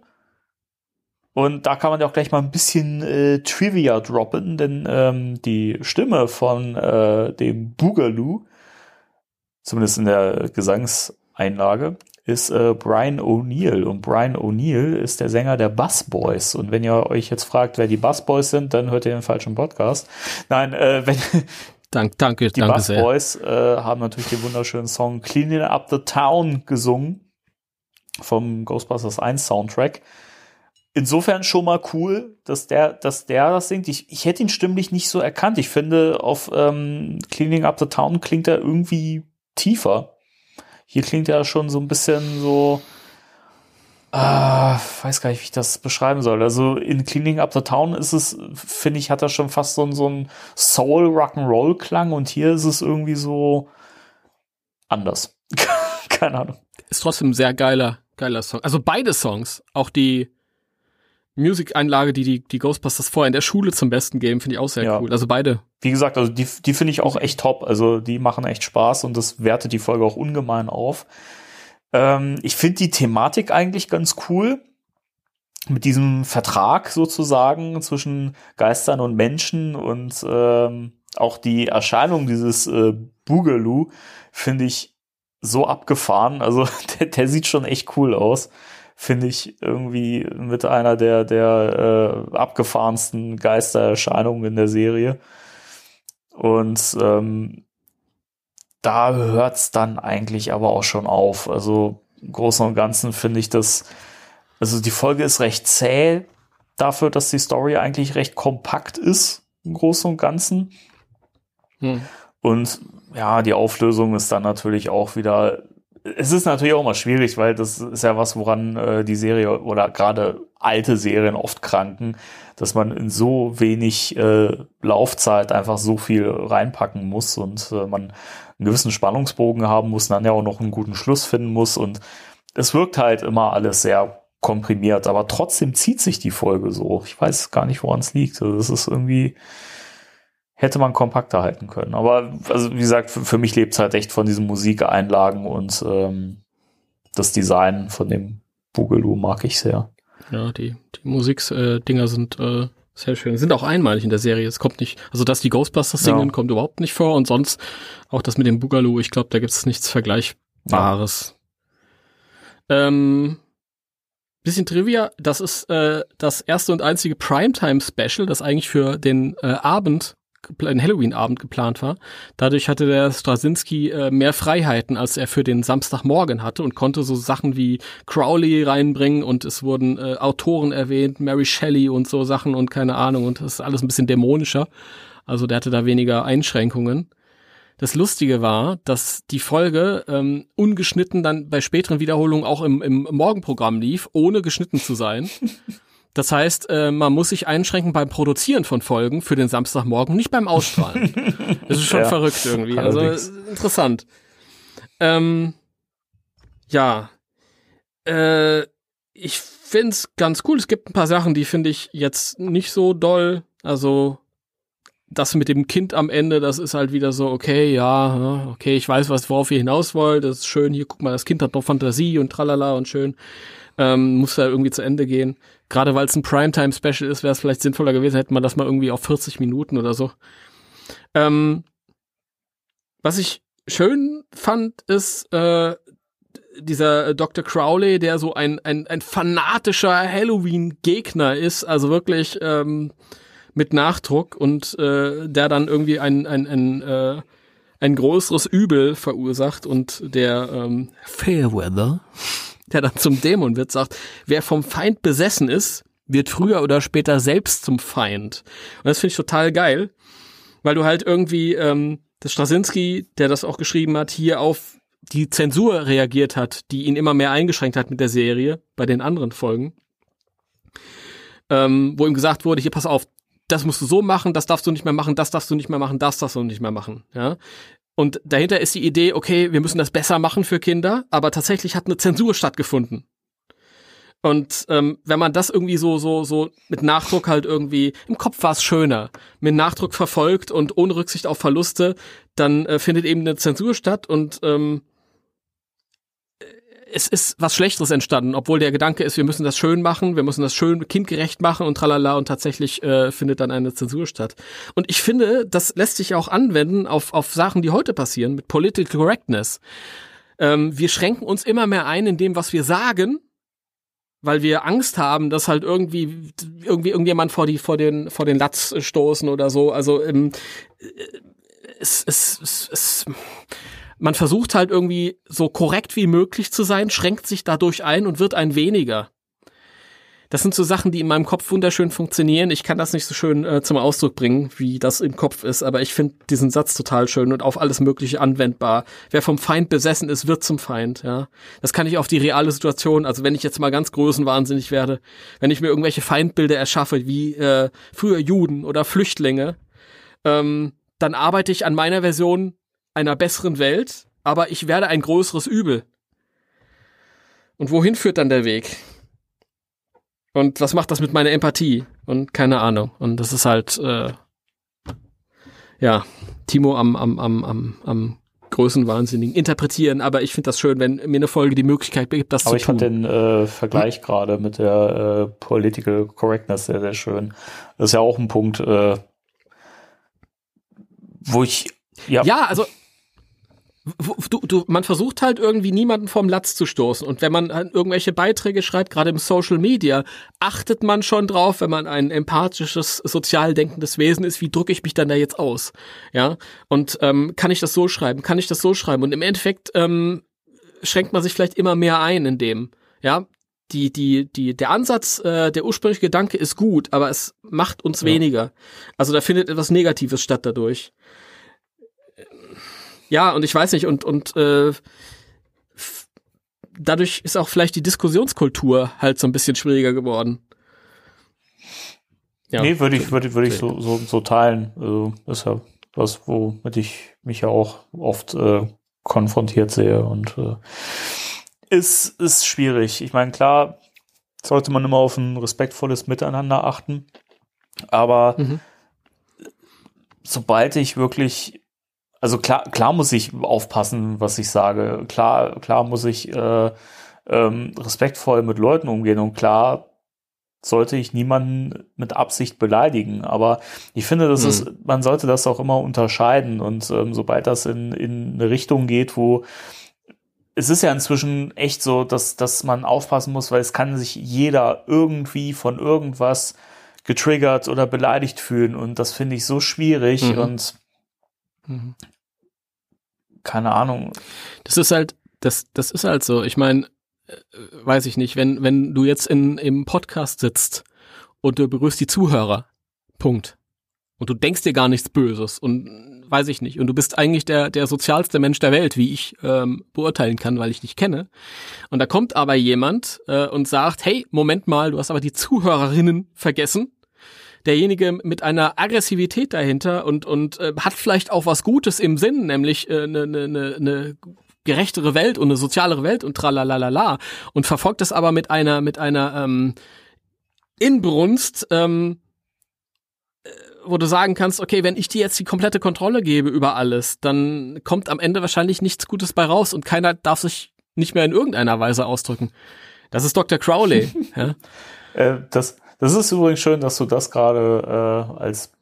Und da kann man ja auch gleich mal ein bisschen Trivia droppen, denn die Stimme von dem Boogaloo, zumindest in der Gesangseinlage, ist Brian O'Neill. Und Brian O'Neill ist der Sänger der Bass Boys. Und wenn ihr euch jetzt fragt, wer die Bass Boys sind, dann hört ihr den falschen Podcast. Nein, die Bass Boys haben natürlich den wunderschönen Song Cleaning Up the Town gesungen vom Ghostbusters 1 Soundtrack. Insofern schon mal cool, dass der das singt. Ich hätte ihn stimmlich nicht so erkannt. Ich finde, auf Cleaning Up the Town klingt er irgendwie tiefer. Hier klingt er schon so ein bisschen so, weiß gar nicht, wie ich das beschreiben soll. Also in Cleaning Up the Town ist es, finde ich, hat er schon fast so einen Soul-Rock'n'Roll-Klang und hier ist es irgendwie so anders. Keine Ahnung. Ist trotzdem ein sehr geiler Song. Also beide Songs, auch die Musikeinlage, die Ghostbusters vorher in der Schule zum Besten geben, finde ich auch sehr cool. Also beide. Wie gesagt, also die finde ich auch echt top. Also die machen echt Spaß und das wertet die Folge auch ungemein auf. Ich finde die Thematik eigentlich ganz cool. Mit diesem Vertrag sozusagen zwischen Geistern und Menschen und auch die Erscheinung dieses Boogaloo finde ich so abgefahren. Also der sieht schon echt cool aus. Finde ich irgendwie mit einer der abgefahrensten Geistererscheinungen in der Serie. Und da hört's dann eigentlich aber auch schon auf. Also im Großen und Ganzen finde ich das, also die Folge ist recht zäh dafür, dass die Story eigentlich recht kompakt ist, im Großen und Ganzen. Und ja, die Auflösung ist dann natürlich auch wieder. Es ist natürlich auch immer schwierig, weil das ist ja was, woran die Serie oder gerade alte Serien oft kranken, dass man in so wenig Laufzeit einfach so viel reinpacken muss und man einen gewissen Spannungsbogen haben muss, dann ja auch noch einen guten Schluss finden muss und es wirkt halt immer alles sehr komprimiert, aber trotzdem zieht sich die Folge so. Ich weiß gar nicht, woran es liegt. Also das ist irgendwie, hätte man kompakter halten können. Aber also wie gesagt, für mich lebt es halt echt von diesen Musikeinlagen und das Design von dem Boogaloo mag ich sehr. Ja, die Musikdinger sind sehr schön. Sind auch einmalig in der Serie. Es kommt nicht, also dass die Ghostbusters singen, kommt überhaupt nicht vor. Und sonst auch das mit dem Boogaloo, ich glaube, da gibt es nichts Vergleichbares. Ja. Bisschen Trivia, das ist das erste und einzige Primetime-Special, das eigentlich für den Abend, ein Halloween-Abend geplant war. Dadurch hatte der Straczynski mehr Freiheiten, als er für den Samstagmorgen hatte und konnte so Sachen wie Crowley reinbringen und es wurden Autoren erwähnt, Mary Shelley und so Sachen und keine Ahnung und das ist alles ein bisschen dämonischer. Also der hatte da weniger Einschränkungen. Das Lustige war, dass die Folge ungeschnitten dann bei späteren Wiederholungen auch im Morgenprogramm lief, ohne geschnitten zu sein. Das heißt, man muss sich einschränken beim Produzieren von Folgen für den Samstagmorgen, nicht beim Ausstrahlen. Das ist schon verrückt irgendwie. Allerdings. Also interessant. Ja, ich find's ganz cool. Es gibt ein paar Sachen, die finde ich jetzt nicht so doll. Also das mit dem Kind am Ende, das ist halt wieder so, okay, ja, okay, ich weiß, worauf ihr hinaus wollt. Das ist schön, hier, guck mal, das Kind hat noch Fantasie und tralala und schön. Muss da irgendwie zu Ende gehen. Gerade weil es ein Primetime-Special ist, wäre es vielleicht sinnvoller gewesen, hätte man das mal irgendwie auf 40 Minuten oder so. Was ich schön fand, ist dieser Dr. Crowley, der so ein fanatischer Halloween-Gegner ist, also wirklich mit Nachdruck und der dann irgendwie ein größeres Übel verursacht und der Fairweather, der dann zum Dämon wird, sagt, wer vom Feind besessen ist, wird früher oder später selbst zum Feind. Und das finde ich total geil, weil du halt irgendwie das Straczynski, der das auch geschrieben hat, hier auf die Zensur reagiert hat, die ihn immer mehr eingeschränkt hat mit der Serie, bei den anderen Folgen. Wo ihm gesagt wurde, hier, pass auf, das musst du so machen, das darfst du nicht mehr machen, das darfst du nicht mehr machen, das darfst du nicht mehr machen. Ja? Und dahinter ist die Idee, okay, wir müssen das besser machen für Kinder, aber tatsächlich hat eine Zensur stattgefunden. Und wenn man das irgendwie so mit Nachdruck halt irgendwie, im Kopf war es schöner, mit Nachdruck verfolgt und ohne Rücksicht auf Verluste, dann findet eben eine Zensur statt und es ist was Schlechteres entstanden, obwohl der Gedanke ist, wir müssen das schön machen, wir müssen das schön kindgerecht machen und tralala, und tatsächlich findet dann eine Zensur statt. Und ich finde, das lässt sich auch anwenden auf Sachen, die heute passieren, mit Political Correctness. Wir schränken uns immer mehr ein in dem, was wir sagen, weil wir Angst haben, dass halt irgendjemand vor den Latz stoßen oder so. Also man versucht halt irgendwie so korrekt wie möglich zu sein, schränkt sich dadurch ein und wird ein weniger. Das sind so Sachen, die in meinem Kopf wunderschön funktionieren. Ich kann das nicht so schön zum Ausdruck bringen, wie das im Kopf ist, aber ich finde diesen Satz total schön und auf alles Mögliche anwendbar. Wer vom Feind besessen ist, wird zum Feind. Ja, das kann ich auf die reale Situation, also wenn ich jetzt mal ganz größenwahnsinnig werde, wenn ich mir irgendwelche Feindbilder erschaffe, wie früher Juden oder Flüchtlinge, dann arbeite ich an meiner Version einer besseren Welt, aber ich werde ein größeres Übel. Und wohin führt dann der Weg? Und was macht das mit meiner Empathie? Und keine Ahnung. Und das ist halt Timo am Größenwahnsinnigen interpretieren, aber ich finde das schön, wenn mir eine Folge die Möglichkeit gibt, das aber zu tun. Aber ich fand den Vergleich gerade mit der Political Correctness sehr, sehr schön. Das ist ja auch ein Punkt, wo ich also man versucht halt irgendwie niemanden vom Latz zu stoßen, und wenn man irgendwelche Beiträge schreibt, gerade im Social Media, achtet man schon drauf, wenn man ein empathisches, sozial denkendes Wesen ist, wie drücke ich mich dann da jetzt aus, ja, und kann ich das so schreiben, und im Endeffekt schränkt man sich vielleicht immer mehr ein in dem, ja, der Ansatz, der ursprüngliche Gedanke ist gut, aber es macht uns weniger, also da findet etwas Negatives statt dadurch. Ja, und ich weiß nicht, und dadurch ist auch vielleicht die Diskussionskultur halt so ein bisschen schwieriger geworden. Ja. Nee, würde ich so teilen. Also ist ja was, womit ich mich ja auch oft konfrontiert sehe, und ist schwierig. Ich meine, klar, sollte man immer auf ein respektvolles Miteinander achten, aber sobald ich wirklich, also klar muss ich aufpassen, was ich sage. Klar muss ich respektvoll mit Leuten umgehen, und klar sollte ich niemanden mit Absicht beleidigen. Aber ich finde, das ist, man sollte das auch immer unterscheiden. Und sobald das in eine Richtung geht, wo es ist ja inzwischen echt so, dass man aufpassen muss, weil es kann sich jeder irgendwie von irgendwas getriggert oder beleidigt fühlen. Und das finde ich so schwierig und keine Ahnung. Das ist halt, das ist halt so. Ich meine, weiß ich nicht, wenn du jetzt im Podcast sitzt und du berührst die Zuhörer, Punkt. Und du denkst dir gar nichts Böses und weiß ich nicht. Und du bist eigentlich der sozialste Mensch der Welt, wie ich beurteilen kann, weil ich dich kenne. Und da kommt aber jemand und sagt, hey, Moment mal, du hast aber die Zuhörerinnen vergessen. Derjenige mit einer Aggressivität dahinter und hat vielleicht auch was Gutes im Sinn, nämlich eine gerechtere Welt und eine sozialere Welt und tralalala und verfolgt das aber mit einer Inbrunst, wo du sagen kannst, okay, wenn ich dir jetzt die komplette Kontrolle gebe über alles, dann kommt am Ende wahrscheinlich nichts Gutes bei raus und keiner darf sich nicht mehr in irgendeiner Weise ausdrücken. Das ist Dr. Crowley. Ja. Das ist übrigens schön, dass du das gerade als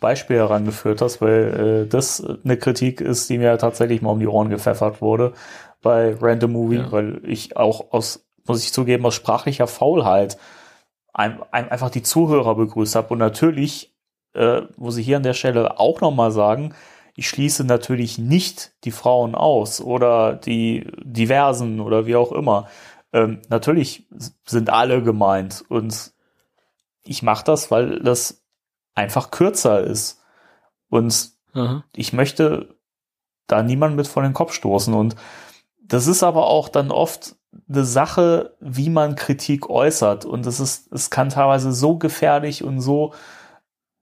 Beispiel herangeführt hast, weil das eine Kritik ist, die mir tatsächlich mal um die Ohren gepfeffert wurde bei Random Movie, ja. Weil ich auch muss ich zugeben, aus sprachlicher Faulheit einfach die Zuhörer begrüßt habe. Und natürlich muss ich hier an der Stelle auch nochmal sagen, ich schließe natürlich nicht die Frauen aus oder die Diversen oder wie auch immer. Natürlich sind alle gemeint und ich mache das, weil das einfach kürzer ist. Und aha. Ich möchte da niemanden mit vor den Kopf stoßen. Und das ist aber auch dann oft eine Sache, wie man Kritik äußert. Und es kann teilweise so gefährlich und so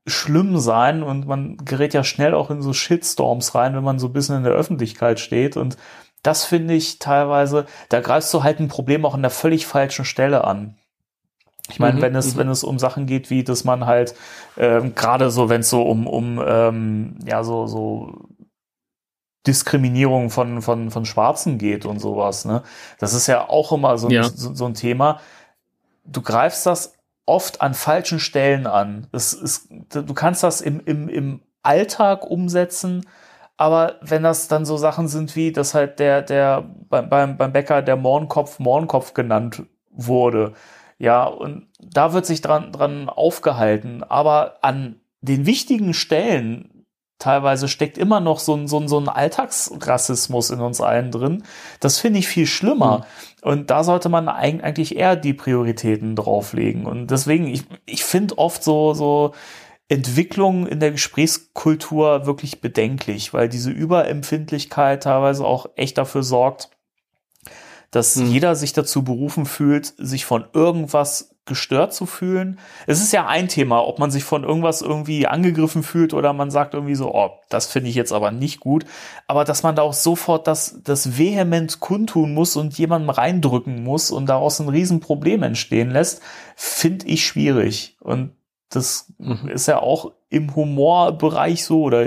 schlimm sein. Und man gerät ja schnell auch in so Shitstorms rein, wenn man so ein bisschen in der Öffentlichkeit steht. Und das finde ich teilweise, da greifst du halt ein Problem auch an der völlig falschen Stelle an. Ich meine, wenn es um Sachen geht, wie dass man halt gerade so, wenn es so um Diskriminierung von Schwarzen geht und sowas, ne? Das ist ja auch immer so ein Thema. Du greifst das oft an falschen Stellen an. Du kannst das im Alltag umsetzen, aber wenn das dann so Sachen sind wie, dass halt der beim Bäcker der Mohrenkopf genannt wurde. Ja, und da wird sich dran aufgehalten, aber an den wichtigen Stellen teilweise steckt immer noch so ein Alltagsrassismus in uns allen drin. Das finde ich viel schlimmer. Mhm. Und da sollte man eigentlich eher die Prioritäten drauflegen. Und deswegen, ich finde oft so Entwicklungen in der Gesprächskultur wirklich bedenklich, weil diese Überempfindlichkeit teilweise auch echt dafür sorgt, dass jeder sich dazu berufen fühlt, sich von irgendwas gestört zu fühlen. Es ist ja ein Thema, ob man sich von irgendwas irgendwie angegriffen fühlt oder man sagt irgendwie so, oh, das finde ich jetzt aber nicht gut. Aber dass man da auch sofort das vehement kundtun muss und jemandem reindrücken muss und daraus ein Riesenproblem entstehen lässt, finde ich schwierig. Und das ist ja auch im Humorbereich so oder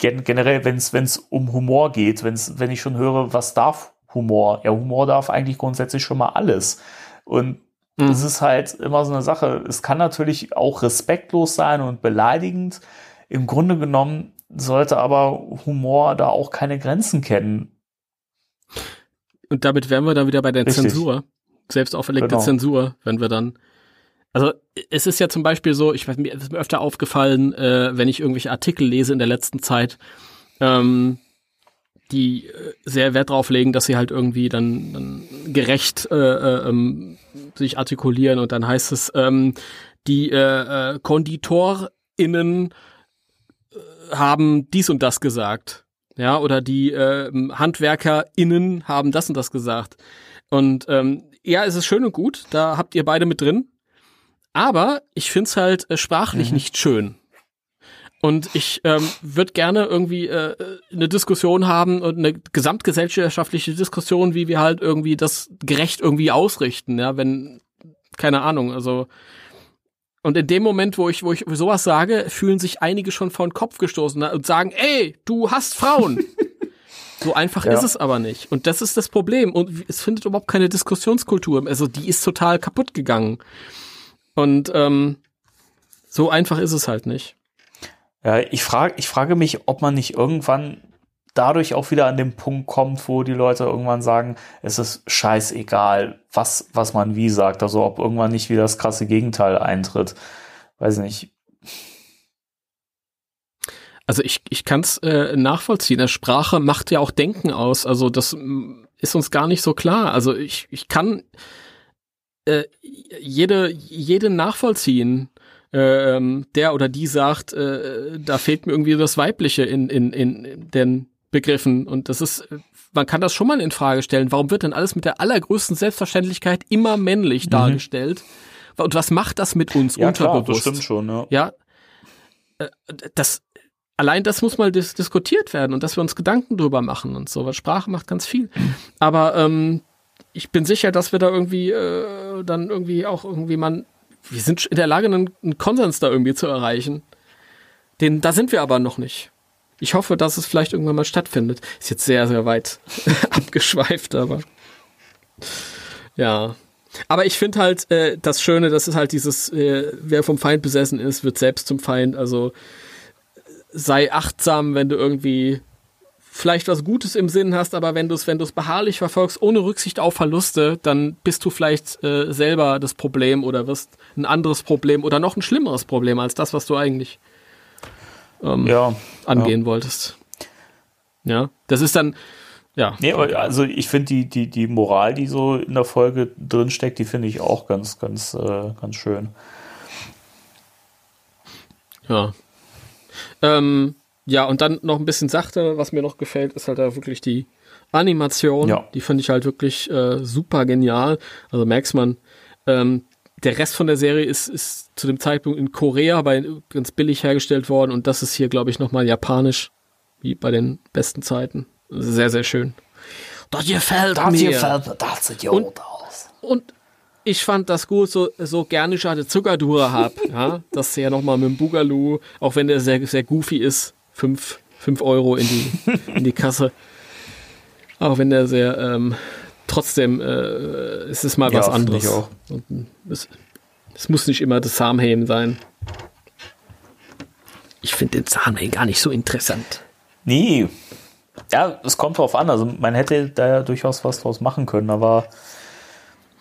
generell, wenn es um Humor geht, wenn ich schon höre, was darf Humor? Ja, Humor darf eigentlich grundsätzlich schon mal alles. Und es ist halt immer so eine Sache. Es kann natürlich auch respektlos sein und beleidigend. Im Grunde genommen sollte aber Humor da auch keine Grenzen kennen. Und damit wären wir dann wieder bei der richtig. Zensur. Selbstauferlegte Zensur, wenn wir dann... Also es ist ja zum Beispiel so, mir ist öfter aufgefallen, wenn ich irgendwelche Artikel lese in der letzten Zeit, die sehr Wert drauf legen, dass sie halt irgendwie dann gerecht sich artikulieren und dann heißt es, die KonditorInnen haben dies und das gesagt, ja, oder die HandwerkerInnen haben das und das gesagt. Und ja, es ist schön und gut, da habt ihr beide mit drin. Aber ich find's halt sprachlich nicht schön. Und ich würde gerne irgendwie eine Diskussion haben und eine gesamtgesellschaftliche Diskussion, wie wir halt irgendwie das gerecht irgendwie ausrichten, ja, wenn, keine Ahnung, also. Und in dem Moment, wo ich sowas sage, fühlen sich einige schon vor den Kopf gestoßen und sagen, ey, du hasst Frauen. So einfach ist es aber nicht. Und das ist das Problem. Und es findet überhaupt keine Diskussionskultur. Also die ist total kaputt gegangen. Und so einfach ist es halt nicht. Ja, ich frage mich, ob man nicht irgendwann dadurch auch wieder an den Punkt kommt, wo die Leute irgendwann sagen, es ist scheißegal, was man wie sagt. Also ob irgendwann nicht wieder das krasse Gegenteil eintritt. Weiß nicht. Also ich kann es nachvollziehen. Sprache macht ja auch Denken aus. Also das ist uns gar nicht so klar. Also ich kann... Jede nachvollziehen, der oder die sagt, da fehlt mir irgendwie das Weibliche in den Begriffen. Und das ist, man kann das schon mal in Frage stellen. Warum wird denn alles mit der allergrößten Selbstverständlichkeit immer männlich dargestellt? Und was macht das mit uns unterbewusst? Ja, klar, das stimmt schon, ja. Das allein das muss mal diskutiert werden und dass wir uns Gedanken drüber machen und so, weil Sprache macht ganz viel. Aber ich bin sicher, dass wir da irgendwie dann irgendwie auch irgendwie man, wir sind in der Lage, einen Konsens da irgendwie zu erreichen. Da sind wir aber noch nicht. Ich hoffe, dass es vielleicht irgendwann mal stattfindet. Ist jetzt sehr, sehr weit abgeschweift, aber ja. Aber ich finde halt das Schöne, das ist halt dieses, wer vom Feind besessen ist, wird selbst zum Feind. Also sei achtsam, wenn du irgendwie vielleicht was Gutes im Sinn hast, aber wenn du es beharrlich verfolgst, ohne Rücksicht auf Verluste, dann bist du vielleicht selber das Problem oder wirst ein anderes Problem oder noch ein schlimmeres Problem als das, was du eigentlich angehen wolltest. Ja, das ist dann ja. Nee, aber also ich finde die Moral, die so in der Folge drin steckt, die finde ich auch ganz, ganz, ganz schön. Ja. Ja, und dann noch ein bisschen sachte, was mir noch gefällt, ist halt da wirklich die Animation. Ja. Die fand ich halt wirklich super genial. Also merkst man, der Rest von der Serie ist zu dem Zeitpunkt in Korea ganz billig hergestellt worden und das ist hier, glaube ich, nochmal japanisch, wie bei den besten Zeiten. Sehr, sehr schön. Das gefällt mir. Das sieht ja gut aus. Und ich fand das gut, so gerne ich eine Zuckerdure habe. Ja, das ist ja nochmal mit dem Boogaloo, auch wenn der sehr, sehr goofy ist, 5 € in die Kasse. Auch wenn der sehr, trotzdem ist es mal was anderes. Ich auch. Und es muss nicht immer das Samhain sein. Ich finde den Samhain gar nicht so interessant. Nee. Ja, es kommt drauf an. Also man hätte da ja durchaus was draus machen können, aber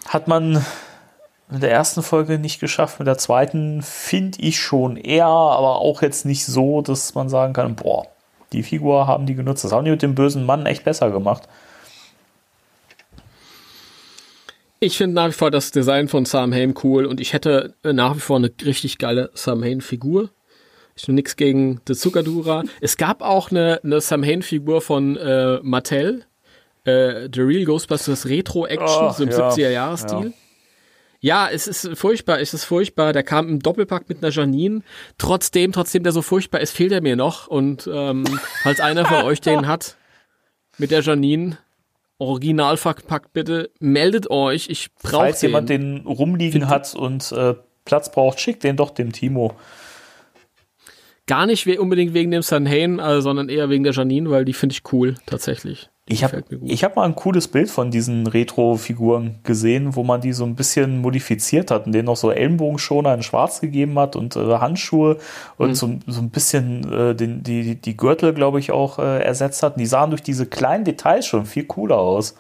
hat man mit der ersten Folge nicht geschafft, mit der zweiten finde ich schon eher, aber auch jetzt nicht so, dass man sagen kann, boah, die Figur haben die genutzt. Das haben die mit dem bösen Mann echt besser gemacht. Ich finde nach wie vor das Design von Samhain cool und ich hätte nach wie vor eine richtig geile Samhain-Figur. Ich habe nichts gegen die Zuckerdura. Es gab auch eine Samhain-Figur von Mattel. The Real Ghostbusters Retro-Action, so im 70er-Jahre-Stil. Ja, es ist furchtbar, Der kam im Doppelpack mit einer Janine. Trotzdem der so furchtbar ist, fehlt er mir noch. Und falls einer von euch den hat, mit der Janine, original verpackt bitte, meldet euch. Ich brauche den. Falls jemand den rumliegen hat und Platz braucht, schickt den doch dem Timo. Gar nicht unbedingt wegen dem Samhain, sondern eher wegen der Janine, weil die finde ich cool, tatsächlich. Ich hab mal ein cooles Bild von diesen Retro-Figuren gesehen, wo man die so ein bisschen modifiziert hat und denen noch so Ellenbogenschoner in schwarz gegeben hat und Handschuhe und so ein bisschen die Gürtel, glaube ich, auch ersetzt hat. Und die sahen durch diese kleinen Details schon viel cooler aus.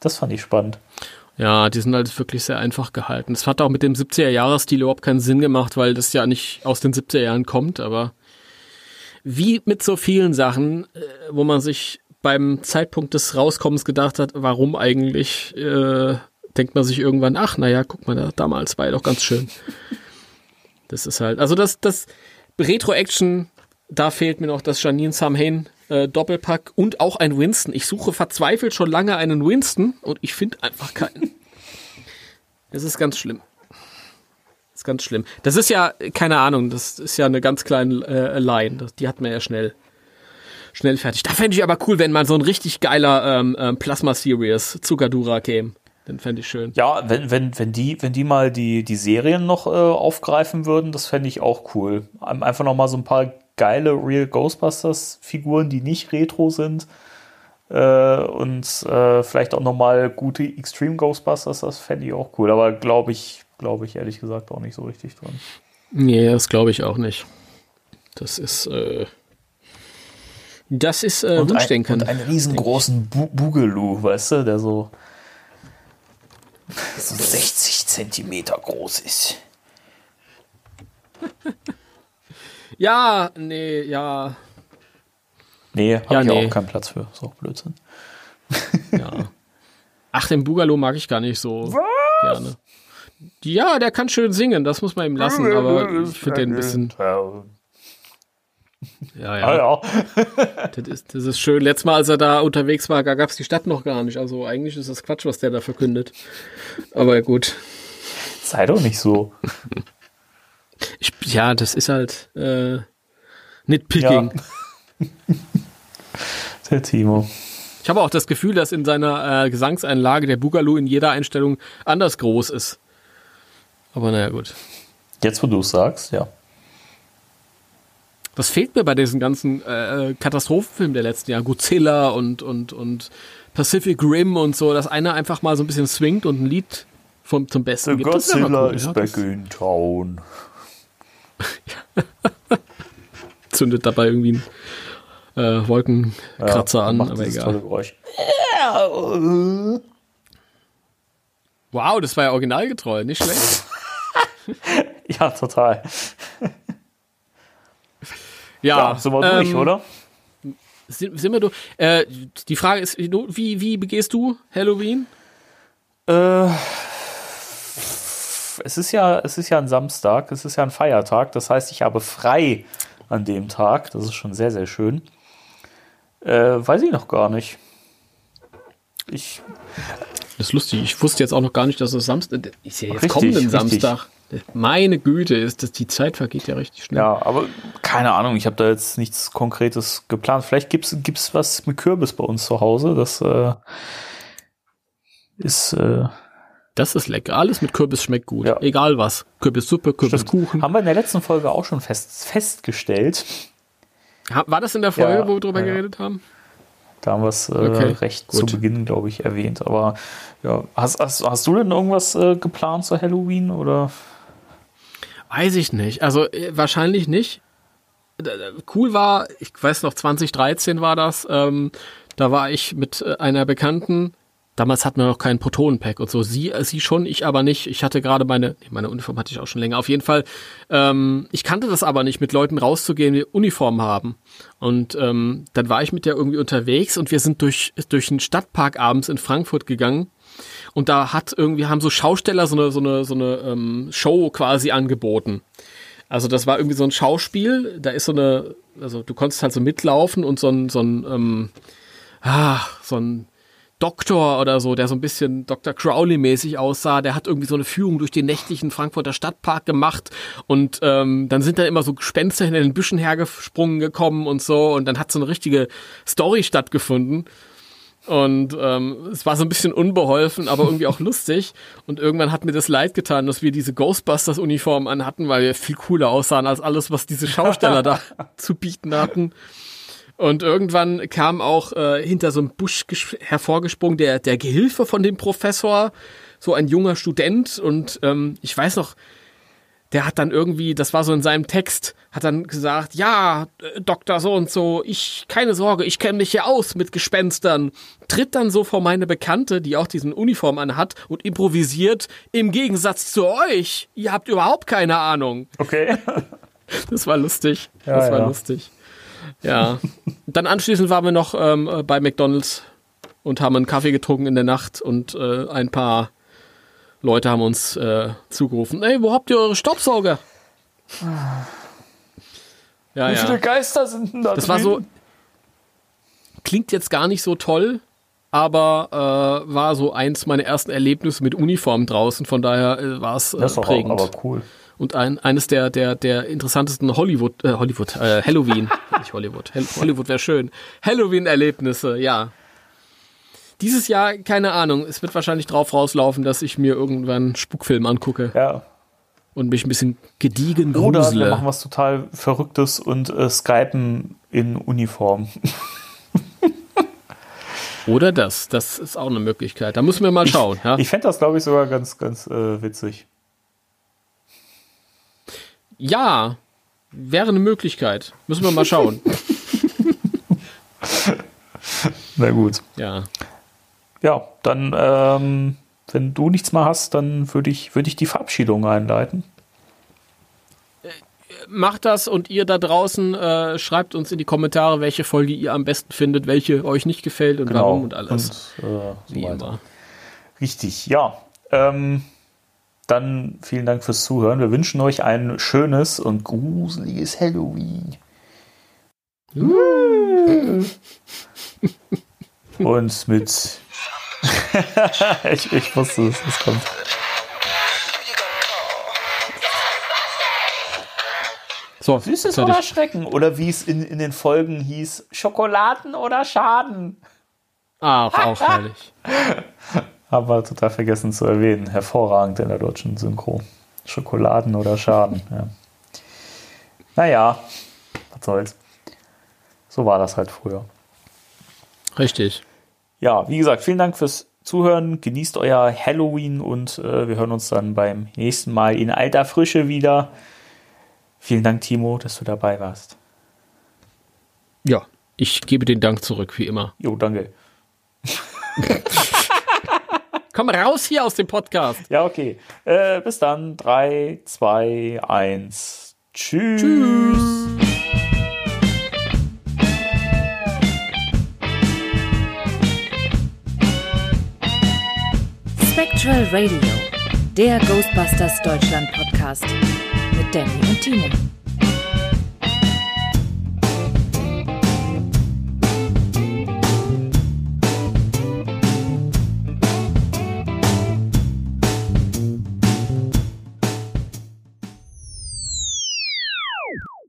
Das fand ich spannend. Ja, die sind halt wirklich sehr einfach gehalten. Es hat auch mit dem 70er-Jahres-Stil überhaupt keinen Sinn gemacht, weil das ja nicht aus den 70er-Jahren kommt, aber wie mit so vielen Sachen, wo man sich beim Zeitpunkt des Rauskommens gedacht hat, warum eigentlich, denkt man sich irgendwann, ach, naja, guck mal, damals war ja doch ganz schön. Das ist halt, also das Retro-Action, da fehlt mir noch das Janine Samhain Doppelpack und auch ein Winston. Ich suche verzweifelt schon lange einen Winston und ich finde einfach keinen. Das ist ganz schlimm. Das ist ganz schlimm. Das ist ja, keine Ahnung, das ist ja eine ganz kleine Line. Die hat man ja schnell fertig. Da fände ich aber cool, wenn mal so ein richtig geiler Plasma Series Zuckerdura käme. Den fände ich schön. Ja, wenn die mal die Serien noch aufgreifen würden, das fände ich auch cool. Einfach noch mal so ein paar geile Real Ghostbusters Figuren, die nicht retro sind und vielleicht auch noch mal gute Extreme Ghostbusters, das fände ich auch cool. Aber glaube ich ehrlich gesagt auch nicht so richtig dran. Nee, das glaube ich auch nicht. Das ist und einen riesengroßen Boogaloo, weißt du, der so 60 Zentimeter groß ist. Ich auch keinen Platz für. Ist auch Blödsinn. Ja. Ach, den Boogaloo mag ich gar nicht so gerne. Ja, der kann schön singen, das muss man ihm lassen, aber ich finde den ein bisschen... Ja. Das ist schön. Letztes Mal, als er da unterwegs war, gab es die Stadt noch gar nicht. Also eigentlich ist das Quatsch, was der da verkündet. Aber gut. Sei doch nicht so. Das ist halt Nicht picking. Ja. Der Timo. Ich habe auch das Gefühl, dass in seiner Gesangseinlage der Boogaloo in jeder Einstellung anders groß ist. Aber naja, gut. Jetzt, wo du es sagst, ja. Das fehlt mir bei diesen ganzen Katastrophenfilmen der letzten Jahre. Godzilla und Pacific Rim und so, dass einer einfach mal so ein bisschen swingt und ein Lied zum Besten gibt. Godzilla cool, ist ja, back in town. Zündet dabei irgendwie ein Wolkenkratzer an, aber egal. Wow, das war ja originalgetreu, nicht schlecht. Ja, total. Ja, sind wir durch, oder? Sind wir durch? Die Frage ist, wie begehst du Halloween? Es ist ja ein Samstag, es ist ja ein Feiertag, das heißt, ich habe frei an dem Tag, das ist schon sehr, sehr schön. Weiß ich noch gar nicht. Das ist lustig, ich wusste jetzt auch noch gar nicht, dass es Samstag ist. Ja, jetzt richtig, kommenden richtig. Samstag. Meine Güte, ist das, die Zeit vergeht ja richtig schnell. Ja, aber keine Ahnung, ich habe da jetzt nichts Konkretes geplant. Vielleicht gibt's was mit Kürbis bei uns zu Hause. Das ist. Das ist lecker. Alles mit Kürbis schmeckt gut. Ja. Egal was. Kürbissuppe, Kürbiskuchen. Haben wir in der letzten Folge auch schon festgestellt. War das in der Folge, wo wir drüber geredet haben? Da haben wir es recht gut. Zu Beginn, glaube ich, erwähnt. Aber ja, hast du denn irgendwas geplant zu Halloween oder? Weiß ich nicht. Also wahrscheinlich nicht. Cool war, ich weiß noch, 2013 war das. Da war ich mit einer Bekannten. Damals hatten wir noch keinen Protonenpack und so. Sie schon, ich aber nicht. Ich hatte gerade meine Uniform hatte ich auch schon länger. Auf jeden Fall, ich kannte das aber nicht, mit Leuten rauszugehen, die Uniformen haben. Und dann war ich mit der irgendwie unterwegs und wir sind durch einen Stadtpark abends in Frankfurt gegangen. Und da haben so Schausteller so eine Show quasi angeboten. Also das war irgendwie so ein Schauspiel. Da ist also du konntest halt so mitlaufen und so ein Doktor oder so, der so ein bisschen Dr. Crowley-mäßig aussah, der hat irgendwie so eine Führung durch den nächtlichen Frankfurter Stadtpark gemacht und dann sind da immer so Gespenster hinter den Büschen hergesprungen gekommen und so und dann hat so eine richtige Story stattgefunden und es war so ein bisschen unbeholfen, aber irgendwie auch lustig und irgendwann hat mir das leid getan, dass wir diese Ghostbusters-Uniformen anhatten, weil wir viel cooler aussahen als alles, was diese Schausteller da zu bieten hatten. Und irgendwann kam auch hinter so einem Busch hervorgesprungen der Gehilfe von dem Professor, so ein junger Student. Und ich weiß noch, der hat dann irgendwie, das war so in seinem Text, hat dann gesagt, ja, Doktor so und so, keine Sorge, ich kenne mich hier aus mit Gespenstern. Tritt dann so vor meine Bekannte, die auch diesen Uniform anhat und improvisiert, im Gegensatz zu euch, ihr habt überhaupt keine Ahnung. Okay. Das war lustig, lustig. Ja, dann anschließend waren wir noch bei McDonald's und haben einen Kaffee getrunken in der Nacht und ein paar Leute haben uns zugerufen, ey, wo habt ihr eure Staubsauger? Ja, wie viele Geister sind denn da das drin? War so, klingt jetzt gar nicht so toll, aber war so eins meiner ersten Erlebnisse mit Uniform draußen, von daher war es prägend. Das war aber cool. Und eines der interessantesten Halloween, nicht Hollywood, Hollywood wäre schön, Halloween-Erlebnisse, ja. Dieses Jahr, keine Ahnung, es wird wahrscheinlich drauf rauslaufen, dass ich mir irgendwann einen Spukfilm angucke. Ja. Und mich ein bisschen gediegen grusele. Oder wir machen was total Verrücktes und skypen in Uniform. Oder das, das ist auch eine Möglichkeit, da müssen wir mal schauen. Ja? Ich fände das, glaube ich, sogar ganz, ganz witzig. Ja, wäre eine Möglichkeit. Müssen wir mal schauen. Na gut. Ja. Ja, dann, wenn du nichts mehr hast, dann würde ich die Verabschiedung einleiten. Macht das und ihr da draußen schreibt uns in die Kommentare, welche Folge ihr am besten findet, welche euch nicht gefällt und warum und alles. Und, so wie immer. Richtig, ja. Dann vielen Dank fürs Zuhören. Wir wünschen euch ein schönes und gruseliges Halloween. Und mit... ich wusste, dass es kommt. So, Süßes fertig. Oder Schrecken? Oder wie es in den Folgen hieß, Schokoladen oder Schaden? Auch herrlich. Aber total vergessen zu erwähnen. Hervorragend in der deutschen Synchro. Schokoladen oder Schaden. Ja. Naja, was soll's. So war das halt früher. Richtig. Ja, wie gesagt, vielen Dank fürs Zuhören. Genießt euer Halloween und wir hören uns dann beim nächsten Mal in alter Frische wieder. Vielen Dank, Timo, dass du dabei warst. Ja, ich gebe den Dank zurück, wie immer. Jo, danke. Komm raus hier aus dem Podcast. Ja, okay. Bis dann. 3, 2, 1. Tschüss. Tschüss. Spectral Radio, der Ghostbusters Deutschland Podcast mit Danny und Timo.